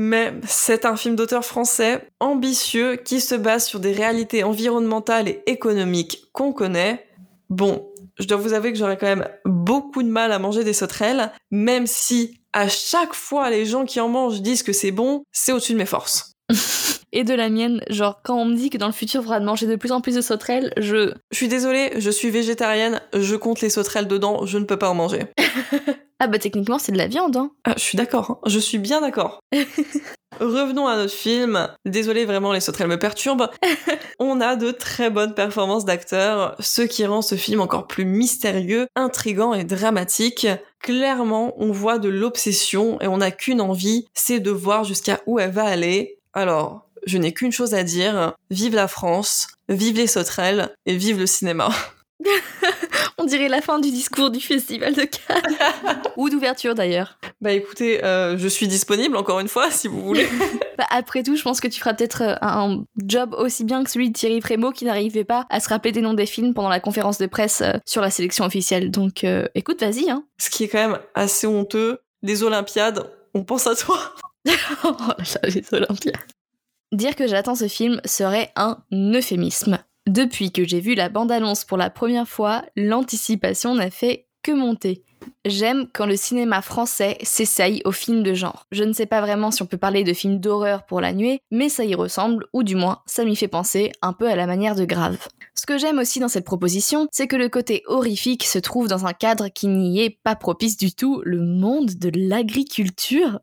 Mais c'est un film d'auteur français ambitieux qui se base sur des réalités environnementales et économiques qu'on connaît. Bon, je dois vous avouer que j'aurais quand même beaucoup de mal à manger des sauterelles, même si à chaque fois les gens qui en mangent disent que c'est bon, c'est au-dessus de mes forces. Et de la mienne, genre quand on me dit que dans le futur on va manger de plus en plus de sauterelles, je suis désolée, je suis végétarienne, je compte les sauterelles dedans, je ne peux pas en manger. Ah bah techniquement c'est de la viande, hein. Ah, je suis d'accord, je suis bien d'accord. Revenons à notre film. Désolée, vraiment, les sauterelles me perturbent. On a de très bonnes performances d'acteurs, ce qui rend ce film encore plus mystérieux, intriguant et dramatique. Clairement, on voit de l'obsession et on n'a qu'une envie, c'est de voir jusqu'à où elle va aller. Alors, je n'ai qu'une chose à dire, vive la France, vive les sauterelles et vive le cinéma. On dirait la fin du discours du Festival de Cannes. Ou d'ouverture d'ailleurs. Bah écoutez, je suis disponible encore une fois si vous voulez. Bah après tout, je pense que tu feras peut-être un job aussi bien que celui de Thierry Frémaux qui n'arrivait pas à se rappeler des noms des films pendant la conférence de presse sur la sélection officielle. Donc écoute, vas-y. Hein. Ce qui est quand même assez honteux, les Olympiades, on pense à toi. Oh là, les Olympiades. Dire que j'attends ce film serait un euphémisme. Depuis que j'ai vu la bande-annonce pour la première fois, l'anticipation n'a fait que monter. J'aime quand le cinéma français s'essaye aux films de genre. Je ne sais pas vraiment si on peut parler de films d'horreur pour la nuée, mais ça y ressemble, ou du moins, ça m'y fait penser un peu à la manière de Grave. Ce que j'aime aussi dans cette proposition, c'est que le côté horrifique se trouve dans un cadre qui n'y est pas propice du tout, le monde de l'agriculture.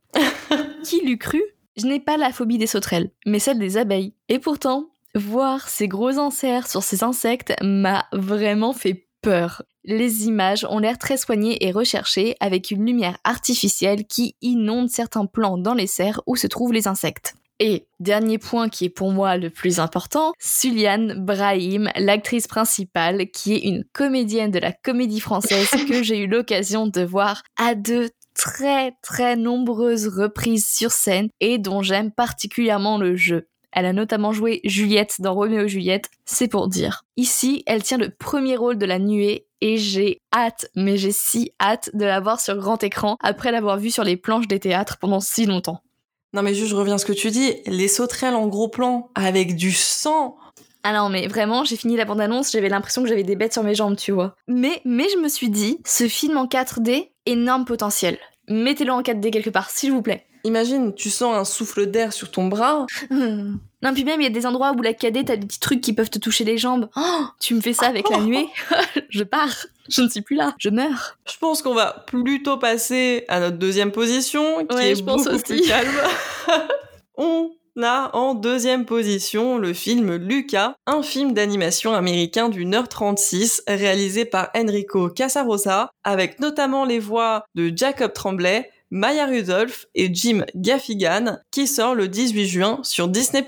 Qui l'eût cru ? Je n'ai pas la phobie des sauterelles, mais celle des abeilles. Et pourtant... voir ces gros inserts sur ces insectes m'a vraiment fait peur. Les images ont l'air très soignées et recherchées, avec une lumière artificielle qui inonde certains plans dans les serres où se trouvent les insectes. Et, dernier point qui est pour moi le plus important, Suliane Brahim, l'actrice principale, qui est une comédienne de la Comédie Française que j'ai eu l'occasion de voir à deux très très nombreuses reprises sur scène et dont j'aime particulièrement le jeu. Elle a notamment joué Juliette dans Roméo et Juliette, c'est pour dire. Ici, elle tient le premier rôle de la nuée et j'ai hâte, mais j'ai si hâte de la voir sur grand écran après l'avoir vue sur les planches des théâtres pendant si longtemps. Non mais juste, je reviens à ce que tu dis, les sauterelles en gros plan avec du sang. Ah non mais vraiment, j'ai fini la bande-annonce, j'avais l'impression que j'avais des bêtes sur mes jambes, tu vois. Mais je me suis dit, ce film en 4D, énorme potentiel. Mettez-le en 4D quelque part, s'il vous plaît. Imagine, tu sens un souffle d'air sur ton bras. Non, puis même, il y a des endroits où la 4D, t'as des petits trucs qui peuvent te toucher les jambes. Oh, tu me fais ça avec la nuée. Je pars. Je ne suis plus là. Je meurs. Je pense qu'on va plutôt passer à notre deuxième position, qui est beaucoup plus calme. On a en deuxième position le film Luca, un film d'animation américain d'1h36 réalisé par Enrico Casarosa, avec notamment les voix de Jacob Tremblay, Maya Rudolph et Jim Gaffigan, qui sort le 18 juin sur Disney+.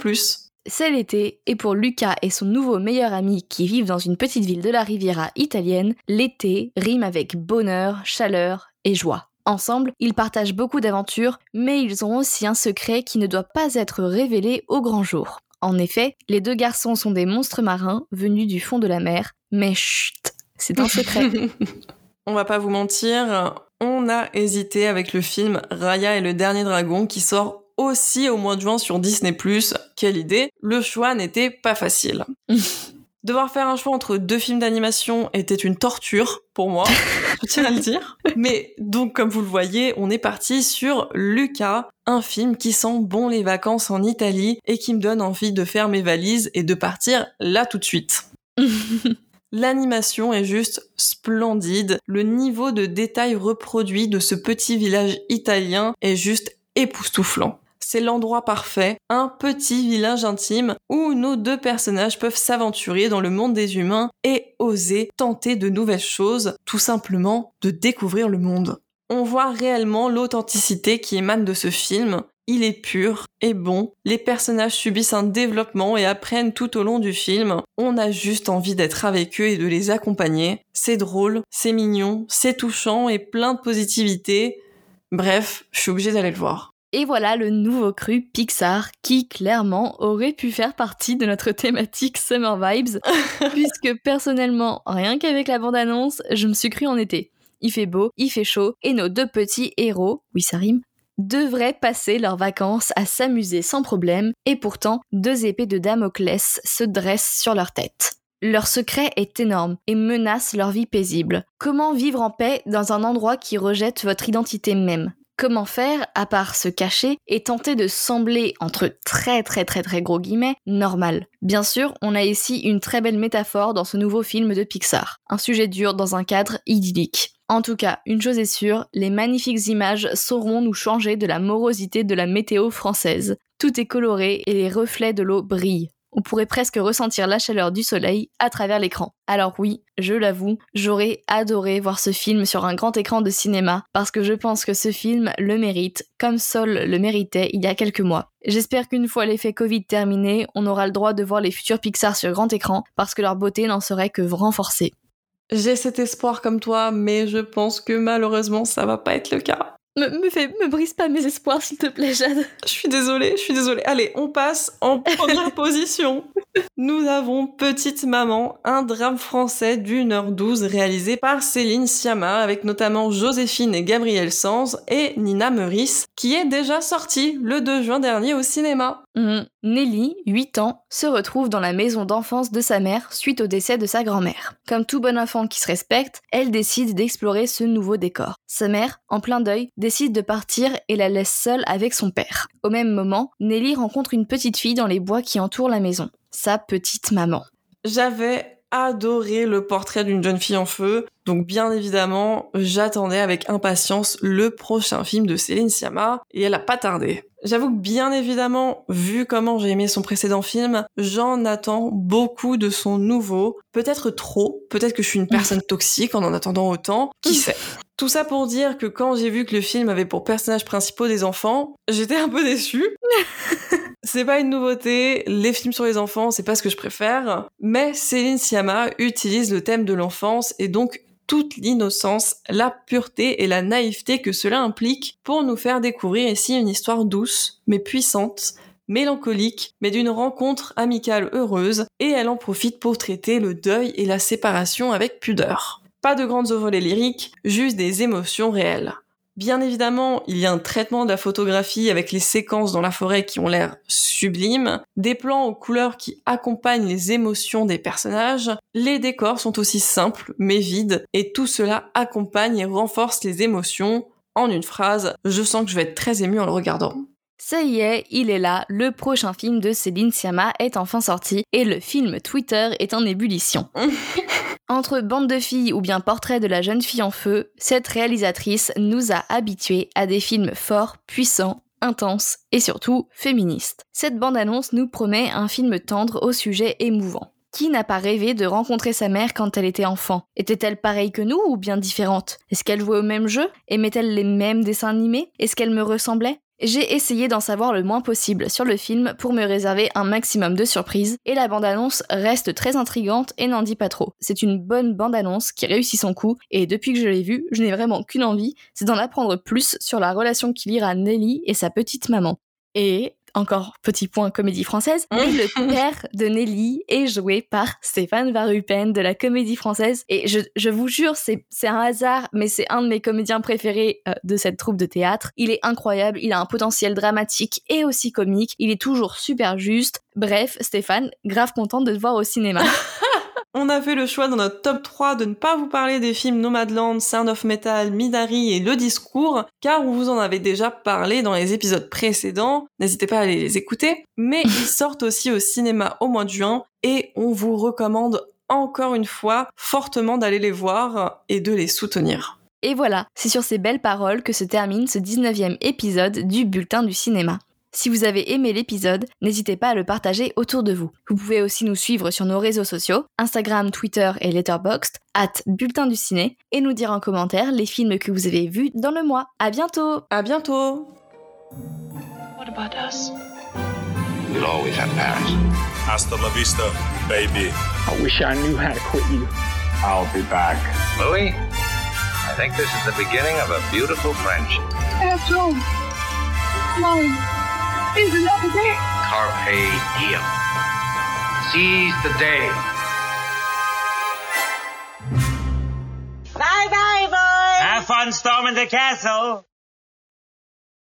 C'est l'été, et pour Luca et son nouveau meilleur ami qui vivent dans une petite ville de la Riviera italienne, l'été rime avec bonheur, chaleur et joie. Ensemble, ils partagent beaucoup d'aventures, mais ils ont aussi un secret qui ne doit pas être révélé au grand jour. En effet, les deux garçons sont des monstres marins venus du fond de la mer, mais chut, c'est un secret. On va pas vous mentir, on a hésité avec le film Raya et le dernier dragon qui sort aussi au mois de juin sur Disney+. Quelle idée, le choix n'était pas facile. Devoir faire un choix entre deux films d'animation était une torture pour moi, je tiens à le dire. Mais donc, comme vous le voyez, on est parti sur Luca, un film qui sent bon les vacances en Italie et qui me donne envie de faire mes valises et de partir là tout de suite. L'animation est juste splendide, le niveau de détail reproduit de ce petit village italien est juste époustouflant. C'est l'endroit parfait, un petit village intime où nos deux personnages peuvent s'aventurer dans le monde des humains et oser tenter de nouvelles choses, tout simplement de découvrir le monde. On voit réellement l'authenticité qui émane de ce film. Il est pur et bon, les personnages subissent un développement et apprennent tout au long du film. On a juste envie d'être avec eux et de les accompagner. C'est drôle, c'est mignon, c'est touchant et plein de positivité. Bref, je suis obligée d'aller le voir. Et voilà le nouveau cru Pixar qui, clairement, aurait pu faire partie de notre thématique Summer Vibes, puisque personnellement, rien qu'avec la bande-annonce, je me suis crue en été. Il fait beau, il fait chaud, et nos deux petits héros, oui ça rime, devraient passer leurs vacances à s'amuser sans problème, et pourtant, deux épées de Damoclès se dressent sur leur tête. Leur secret est énorme et menace leur vie paisible. Comment vivre en paix dans un endroit qui rejette votre identité même ? Comment faire, à part se cacher et tenter de sembler, entre très très très très gros guillemets, normal? Bien sûr, on a ici une très belle métaphore dans ce nouveau film de Pixar. Un sujet dur dans un cadre idyllique. En tout cas, une chose est sûre, les magnifiques images sauront nous changer de la morosité de la météo française. Tout est coloré et les reflets de l'eau brillent. On pourrait presque ressentir la chaleur du soleil à travers l'écran. Alors oui, je l'avoue, j'aurais adoré voir ce film sur un grand écran de cinéma, parce que je pense que ce film le mérite, comme Sol le méritait il y a quelques mois. J'espère qu'une fois l'effet Covid terminé, on aura le droit de voir les futurs Pixar sur grand écran, parce que leur beauté n'en serait que renforcée. J'ai cet espoir comme toi, mais je pense que malheureusement ça va pas être le cas. Me brise pas mes espoirs, s'il te plaît, Jade. Je suis désolée. Allez, on passe en première position. Nous avons Petite Maman, un drame français d'1h12 réalisé par Céline Sciamma, avec notamment Joséphine et Gabriel Sanz et Nina Meurice, qui est déjà sorti le 2 juin dernier au cinéma. Nelly, 8 ans, se retrouve dans la maison d'enfance de sa mère suite au décès de sa grand-mère. Comme tout bon enfant qui se respecte, elle décide d'explorer ce nouveau décor. Sa mère, en plein deuil, décide de partir et la laisse seule avec son père. Au même moment, Nelly rencontre une petite fille dans les bois qui entourent la maison, sa petite maman. J'avais adoré le portrait d'une jeune fille en feu, donc bien évidemment, j'attendais avec impatience le prochain film de Céline Sciamma, et elle a pas tardé. J'avoue que bien évidemment, vu comment j'ai aimé son précédent film, j'en attends beaucoup de son nouveau. Peut-être trop, peut-être que je suis une personne toxique en attendant autant, qui sait. Tout ça pour dire que quand j'ai vu que le film avait pour personnages principaux des enfants, j'étais un peu déçue. C'est pas une nouveauté, les films sur les enfants, c'est pas ce que je préfère, mais Céline Sciamma utilise le thème de l'enfance et donc toute l'innocence, la pureté et la naïveté que cela implique pour nous faire découvrir ici une histoire douce, mais puissante, mélancolique, mais d'une rencontre amicale heureuse, et elle en profite pour traiter le deuil et la séparation avec pudeur. Pas de grandes envolées lyriques, juste des émotions réelles. Bien évidemment, il y a un traitement de la photographie avec les séquences dans la forêt qui ont l'air sublimes, des plans aux couleurs qui accompagnent les émotions des personnages, les décors sont aussi simples mais vides, et tout cela accompagne et renforce les émotions. En une phrase, je sens que je vais être très émue en le regardant. Ça y est, il est là, le prochain film de Céline Sciamma est enfin sorti et le film Twitter est en ébullition. Entre Bande de filles ou bien Portrait de la jeune fille en feu, cette réalisatrice nous a habitués à des films forts, puissants, intenses et surtout féministes. Cette bande-annonce nous promet un film tendre au sujet émouvant. Qui n'a pas rêvé de rencontrer sa mère quand elle était enfant? Était-elle pareille que nous ou bien différente? Est-ce qu'elle jouait au même jeu? Aimait-elle les mêmes dessins animés? Est-ce qu'elle me ressemblait? J'ai essayé d'en savoir le moins possible sur le film pour me réserver un maximum de surprises, et la bande-annonce reste très intrigante et n'en dit pas trop. C'est une bonne bande-annonce qui réussit son coup, et depuis que je l'ai vue, je n'ai vraiment qu'une envie, c'est d'en apprendre plus sur la relation qu'il y a entre Nelly et sa petite maman. Et, encore petit point comédie française, mais le père de Nelly est joué par Stéphane Varupen de la Comédie Française, et je vous jure, c'est un hasard, mais c'est un de mes comédiens préférés de cette troupe de théâtre. Il est incroyable, il a un potentiel dramatique et aussi comique, il est toujours super juste. Bref, Stéphane, grave contente de te voir au cinéma. On a fait le choix dans notre top 3 de ne pas vous parler des films Nomadland, Sound of Metal, Minari et Le Discours, car on vous en avait déjà parlé dans les épisodes précédents, n'hésitez pas à aller les écouter, mais ils sortent aussi au cinéma au mois de juin, et on vous recommande encore une fois fortement d'aller les voir et de les soutenir. Et voilà, c'est sur ces belles paroles que se termine ce 19e épisode du Bulletin du Cinéma. Si vous avez aimé l'épisode, n'hésitez pas à le partager autour de vous. Vous pouvez aussi nous suivre sur nos réseaux sociaux, Instagram, Twitter et Letterboxd, @bulletinduciné, et nous dire en commentaire les films que vous avez vus dans le mois. À bientôt! À bientôt! What about us? We'll always have Paris. Hasta la vista, baby. I wish I knew how to quit you. I'll be back. Louis, I think this is the beginning of a beautiful friendship. Absolutely. Mom. Is another day. Carpe diem. Seize the day. Bye bye, boys. Have fun storming the castle.